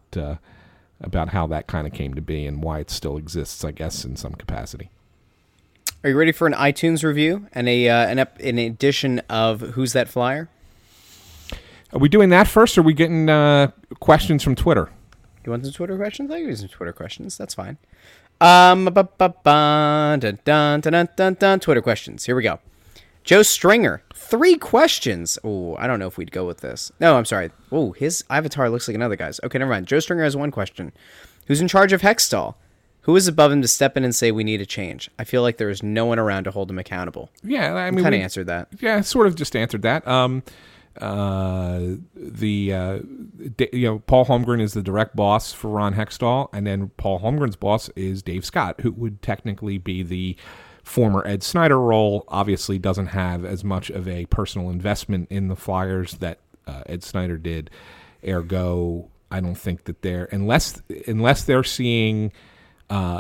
how that kind of came to be and why it still exists, I guess, in some capacity. Are you ready for an iTunes review and an edition of Who's That Flyer? Are we doing that first, or are we getting questions from Twitter? You want some Twitter questions? I can do some Twitter questions. That's fine. Twitter questions. Here we go. Joe Stringer, 3 questions. Oh, I don't know if we'd go with this. No, I'm sorry. Oh, his avatar looks like another guy's. Okay, never mind. Joe Stringer has 1 question. Who's in charge of Hextall? Who is above him to step in and say we need a change? I feel like there is no one around to hold him accountable. Yeah, I mean, kind of answered that. Yeah, sort of just answered that. Paul Holmgren is the direct boss for Ron Hextall, and then Paul Holmgren's boss is Dave Scott, who would technically be the former Ed Snider role. Obviously, doesn't have as much of a personal investment in the Flyers that Ed Snider did. Ergo, I don't think that they're unless they're seeing.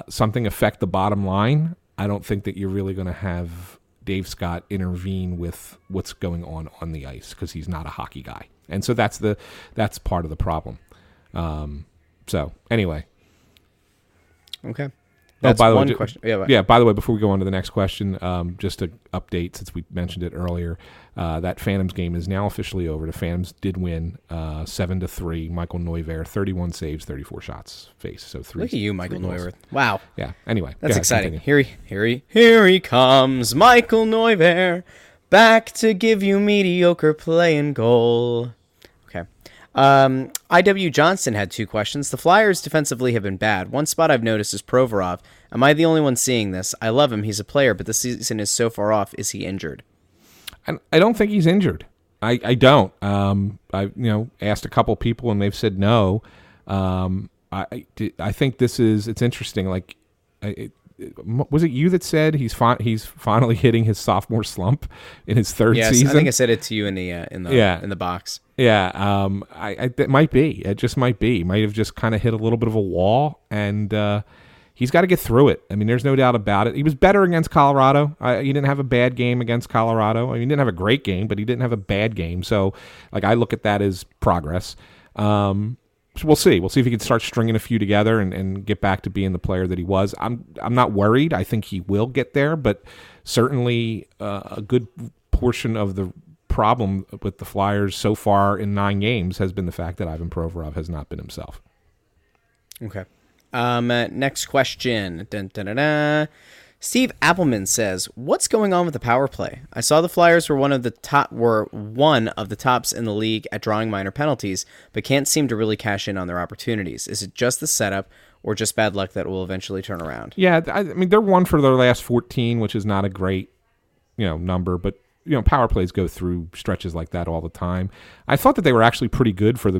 Something affect the bottom line, I don't think that you're really going to have Dave Scott intervene with what's going on the ice because he's not a hockey guy. And so that's part of the problem. So anyway. Okay. That's one question. Yeah, by the way, before we go on to the next question, just to update since we mentioned it earlier, that Phantoms game is now officially over. The Phantoms did win 7-3. Michal Neuvirth, 31 saves, 34 shots faced. So 3. Look at you, Michal Neuvirth. Wow. Yeah. Anyway, that's exciting. Continue. Here he comes, Michal Neuvirth, back to give you mediocre play and goal. IW Johnson had 2 questions. The Flyers defensively have been bad. One spot I've noticed is Provorov. Am I the only one seeing this? I love him. He's a player, but the season is so far off. Is he injured? I don't think he's injured. I don't. I've asked a couple people and they've said no. I think this is. It's interesting. Like, was it you that said he's finally hitting his sophomore slump in his third season? I think I said it to you in the box. Yeah, it might be. It just might be. Might have just kind of hit a little bit of a wall, and he's got to get through it. I mean, there's no doubt about it. He was better against Colorado. He didn't have a bad game against Colorado. I mean, he didn't have a great game, but he didn't have a bad game. So, like, I look at that as progress. So we'll see. We'll see if he can start stringing a few together and get back to being the player that he was. I'm not worried. I think he will get there, but certainly a good portion of the problem with the Flyers so far in 9 games has been the fact that Ivan Provorov has not been himself. Okay. Next question. Steve Appleman says, "What's going on with the power play? I saw the Flyers were one of the tops in the league at drawing minor penalties, but can't seem to really cash in on their opportunities. Is it just the setup, or just bad luck that will eventually turn around?" Yeah, I mean they're 1 for their last 14, which is not a great number, but. Power plays go through stretches like that all the time. I thought that they were actually pretty good for the,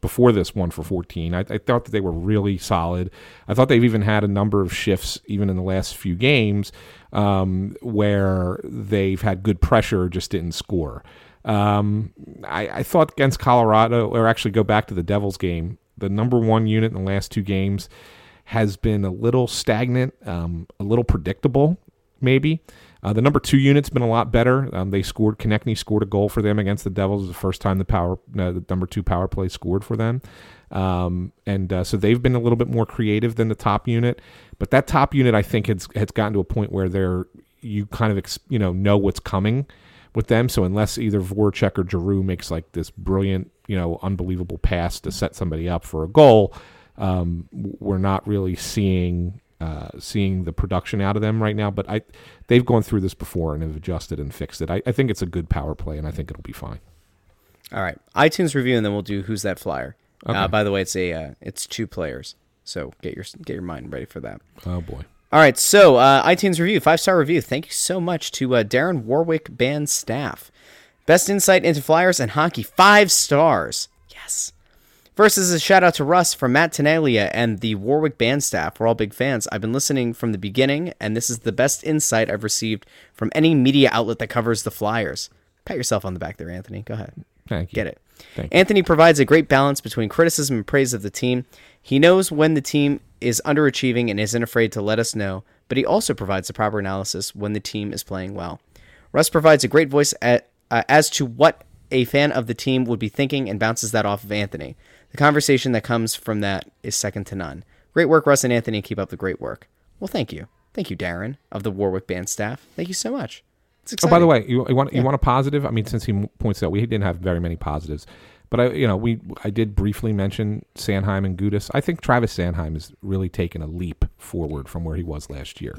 before this 1 for 14. I thought that they were really solid. I thought they've even had a number of shifts, even in the last few games, where they've had good pressure, just didn't score. I thought against Colorado, or actually go back to the Devils game, the number 1 unit in the last 2 games has been a little stagnant, a little predictable, maybe. The number 2 unit's been a lot better. Konechny scored a goal for them against the Devils. It was the first time the number 2 power play scored for them. So they've been a little bit more creative than the top unit. But that top unit, I think, has gotten to a point where you kind of know what's coming with them. So unless either Voracek or Giroux makes like this brilliant, unbelievable pass to set somebody up for a goal, we're not really seeing the production out of them right now, but they've gone through this before and have adjusted and fixed it. I think it's a good power play, and I think it'll be fine. All right, iTunes review, and then we'll do Who's That Flyer. Okay. By the way, it's 2 players, so get your mind ready for that. Oh boy! All right, so iTunes review, 5-star review. Thank you so much to Darren Warwick Band staff. Best insight into Flyers and hockey, 5 stars. Yes. First is a shout out to Russ from Matt Tenaglia and the Warwick Band staff. We're all big fans. I've been listening from the beginning, and this is the best insight I've received from any media outlet that covers the Flyers. Pat yourself on the back there, Anthony. Go ahead. Thank you. Get it. Thank you. Anthony provides a great balance between criticism and praise of the team. He knows when the team is underachieving and isn't afraid to let us know, but he also provides the proper analysis when the team is playing well. Russ provides a great voice as to what a fan of the team would be thinking and bounces that off of Anthony. The conversation that comes from that is second to none. Great work, Russ and Anthony. Keep up the great work. Well, thank you. Thank you, Darren, of the Warwick band staff. Thank you so much. It's exciting. Oh, by the way, you want a positive? I mean, since he points out, we didn't have very many positives. But I did briefly mention Sanheim and Gudas. I think Travis Sanheim has really taken a leap forward from where he was last year.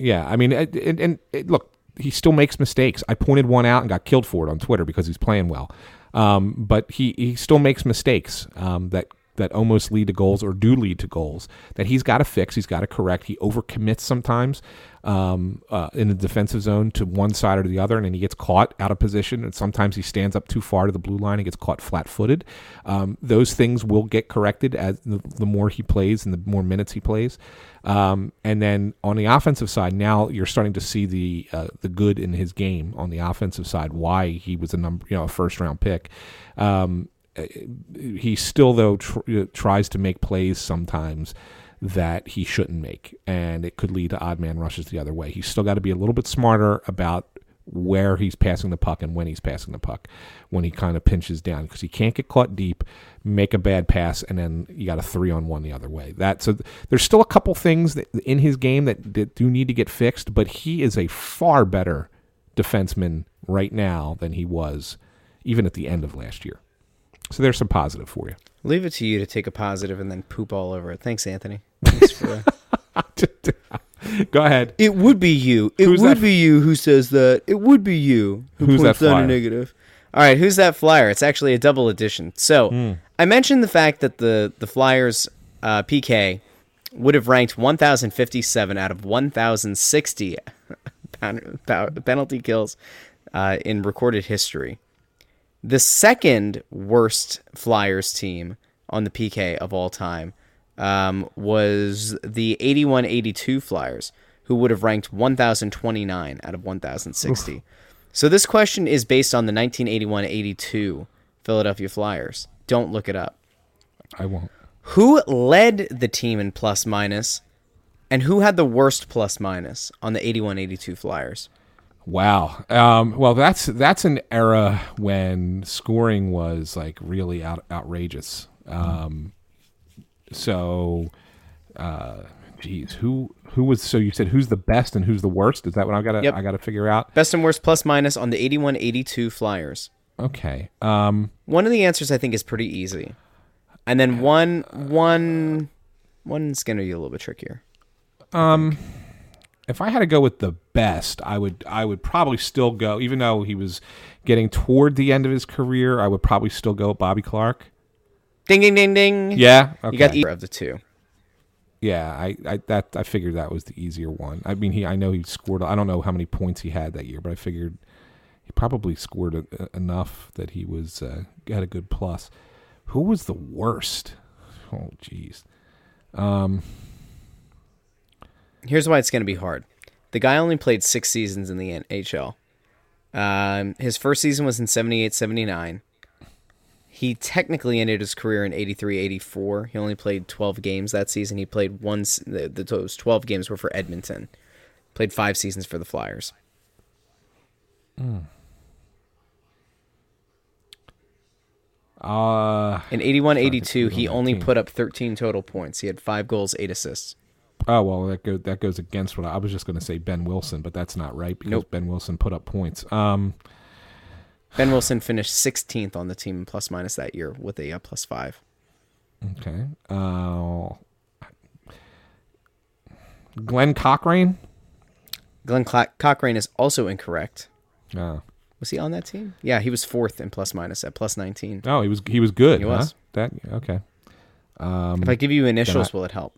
Yeah, I mean, and look, he still makes mistakes. I pointed one out and got killed for it on Twitter because he's playing well. But he still makes mistakes that almost lead to goals or do lead to goals that he's got to fix. He's got to correct. He overcommits sometimes in the defensive zone to one side or the other, and then he gets caught out of position. And sometimes he stands up too far to the blue line and gets caught flat-footed. Those things will get corrected as the more he plays and the more minutes he plays. And then on the offensive side, now you're starting to see the good in his game on the offensive side. Why he was a first-round pick. He still, though, tries to make plays sometimes that he shouldn't make, and it could lead to odd man rushes the other way. He's still got to be a little bit smarter about where he's passing the puck and when he's passing the puck, when he kind of pinches down, because he can't get caught deep, make a bad pass, and then you got a 3-on-1 the other way. So there's still a couple things that, in his game that do need to get fixed, but he is a far better defenseman right now than he was even at the end of last year. So there's some positive for you. Leave it to you to take a positive and then poop all over it. Thanks, Anthony. Thanks for... Go ahead. It would be you. It would be you who says that. It would be you who points out a negative. All right, who's that flyer? It's actually a double edition. So I mentioned the fact that the Flyers PK would have ranked 1,057 out of 1,060 penalty kills in recorded history. The second worst Flyers team on the PK of all time was the 81-82 Flyers, who would have ranked 1,029 out of 1,060. Oof. So this question is based on the 1981-82 Philadelphia Flyers. Don't look it up. I won't. Who led the team in plus-minus, and who had the worst plus-minus on the 81-82 Flyers? Wow. Well, that's an era when scoring was like really outrageous. Who was? So you said who's the best and who's the worst? Is that what I gotta figure out? Best and worst plus minus on the 81-82 Flyers. Okay. One of the answers I think is pretty easy, and then one's gonna be a little bit trickier. If I had to go with the best, I would probably still go, even though he was getting toward the end of his career, I would probably still go with Bobby Clarke. Ding, ding, ding, ding. Yeah. Okay. You got either of the two. Yeah, I figured that was the easier one. I mean, I know he scored, I don't know how many points he had that year, but I figured he probably scored enough that he was had a good plus. Who was the worst? Oh, jeez. Here's why it's going to be hard. The guy only played 6 seasons in the NHL. His first season was in 78-79. He technically ended his career in 83-84. He only played 12 games that season. He played once. Those 12 games were for Edmonton. Played 5 seasons for the Flyers. In 81-82, he only put up 13 total points. He had 5 goals, 8 assists. Oh, well, that goes against what I was just going to say, Behn Wilson, but that's not right because Behn Wilson put up points. Behn Wilson finished 16th on the team in plus minus that year with a +5. Okay. Glenn Cochrane? Glenn Cochrane is also incorrect. Oh. Was he on that team? Yeah, he was 4th in plus minus at +19. Oh, he was good. He was. That, okay. If I give you initials, will it help?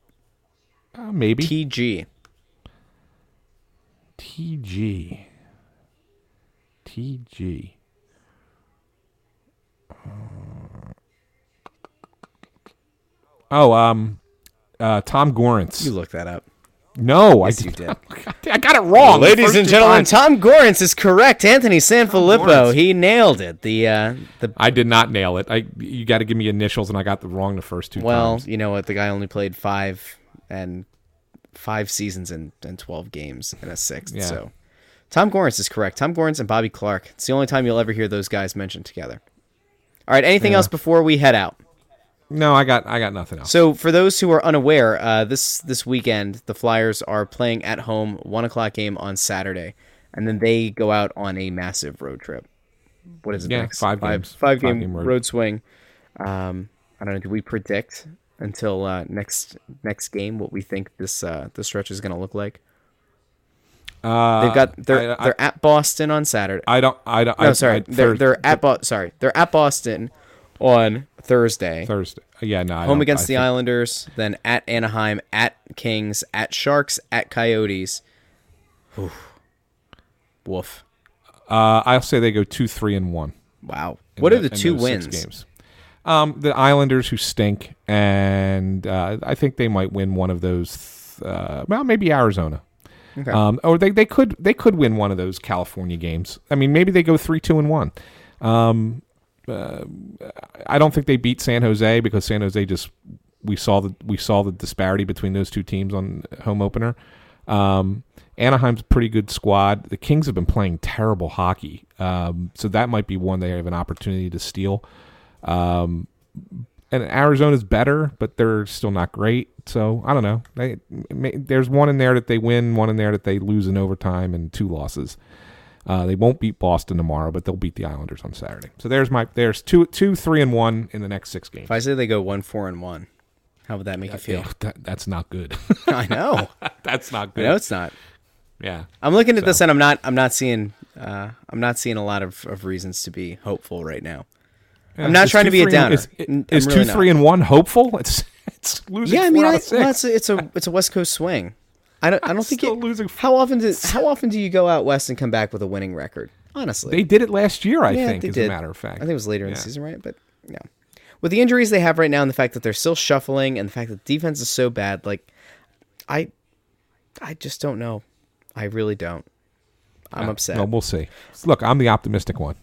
Maybe. TG. Tom Gorence. You looked that up. No, yes, I did. I got it wrong. Ladies and gentlemen, Tom Gorence is correct. Anthony Sanfilippo, he nailed it. I did not nail it. You got to give me initials, and I got the wrong the first two times. Well, you know what? The guy only played 5 seasons and 12 games and a 6th. Yeah. So Tom Gorence is correct. Tom Gorence and Bobby Clarke. It's the only time you'll ever hear those guys mentioned together. All right, anything else before we head out? No, I got nothing else. So for those who are unaware, this weekend the Flyers are playing at home, 1:00 game on Saturday, and then they go out on a massive road trip. What is it? Yeah, next? Five game road swing. I don't know. Do we predict until next game what we think this stretch is going to look like? They're at Boston on Saturday. They're at Boston on Thursday. Yeah, no. Home against the Islanders, then at Anaheim, at Kings, at Sharks, at Coyotes. Woof. I'll say they go 2-3-1. Wow. What are the two wins? 6 games. The Islanders, who stink, and I think they might win one of those. Well, maybe Arizona. Okay. Or they could win one of those California games. I mean, maybe they go 3-2-1. I don't think they beat San Jose because San Jose we saw the disparity between those two teams on home opener. Anaheim's a pretty good squad. The Kings have been playing terrible hockey, so that might be one they have an opportunity to steal. And Arizona's better, but they're still not great. So I don't know. There's one in there that they win, one in there that they lose in overtime, and 2 losses. They won't beat Boston tomorrow, but they'll beat the Islanders on Saturday. So there's 2-3-1 in the next 6 games. If I say they go 1-4-1, how would that make you feel? That's not good. I know. That's not good. I know it's not. Yeah. I'm looking at this and I'm not seeing a lot of reasons to be hopeful right now. Yeah, I'm not trying to be a downer. Is 2-3-1 hopeful? It's losing. Yeah, I mean, 4 out of 6. It's a West Coast swing. I don't think you're losing. How often do you go out west and come back with a winning record? Honestly, they did it last year. I think, as a matter of fact, I think it was later in the season, right? But yeah, with the injuries they have right now, and the fact that they're still shuffling, and the fact that the defense is so bad, like I just don't know. I really don't. I'm upset. No, we'll see. Look, I'm the optimistic one.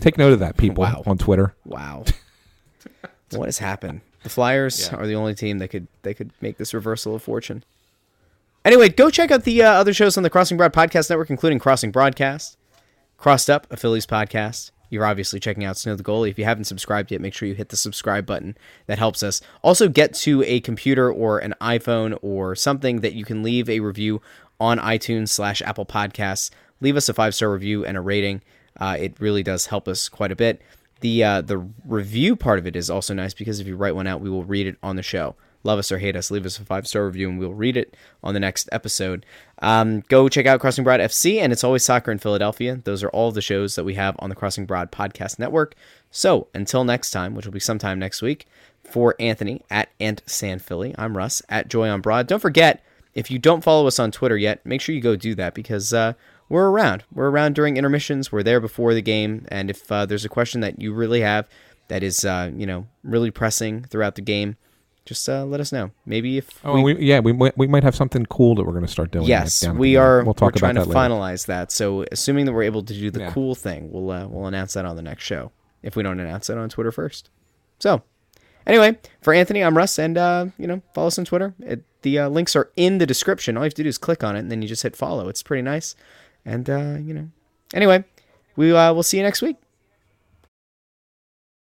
Take note of that, people on Twitter. Wow, what has happened? The Flyers are the only team that could make this reversal of fortune. Anyway, go check out the other shows on the Crossing Broad Podcast Network, including Crossing Broadcast, Crossed Up, a Phillies podcast. You're obviously checking out Snow the Goalie. If you haven't subscribed yet, make sure you hit the subscribe button. That helps us. Also, get to a computer or an iPhone or something that you can leave a review on iTunes/Apple Podcasts. Leave us a 5-star review and a rating. It really does help us quite a bit. The review part of it is also nice because if you write one out, we will read it on the show. Love us or hate us, leave us a 5-star review, and we'll read it on the next episode. Go check out Crossing Broad FC, and It's Always Soccer in Philadelphia. Those are all the shows that we have on the Crossing Broad Podcast Network. So until next time, which will be sometime next week, for Anthony at Ant San Philly, I'm Russ at Joy on Broad. Don't forget, if you don't follow us on Twitter yet, make sure you go do that because we're around. We're around during intermissions. We're there before the game, and if there's a question that you really have that is really pressing throughout the game, just let us know. Maybe we might have something cool that we're going to start doing. Yes, we are. We'll talk about that later. We're trying to finalize that. So, assuming that we're able to do the cool thing, we'll announce that on the next show. If we don't announce it on Twitter first. So, anyway, for Anthony, I'm Russ, and follow us on Twitter. The links are in the description. All you have to do is click on it, and then you just hit follow. It's pretty nice. And anyway, we'll see you next week.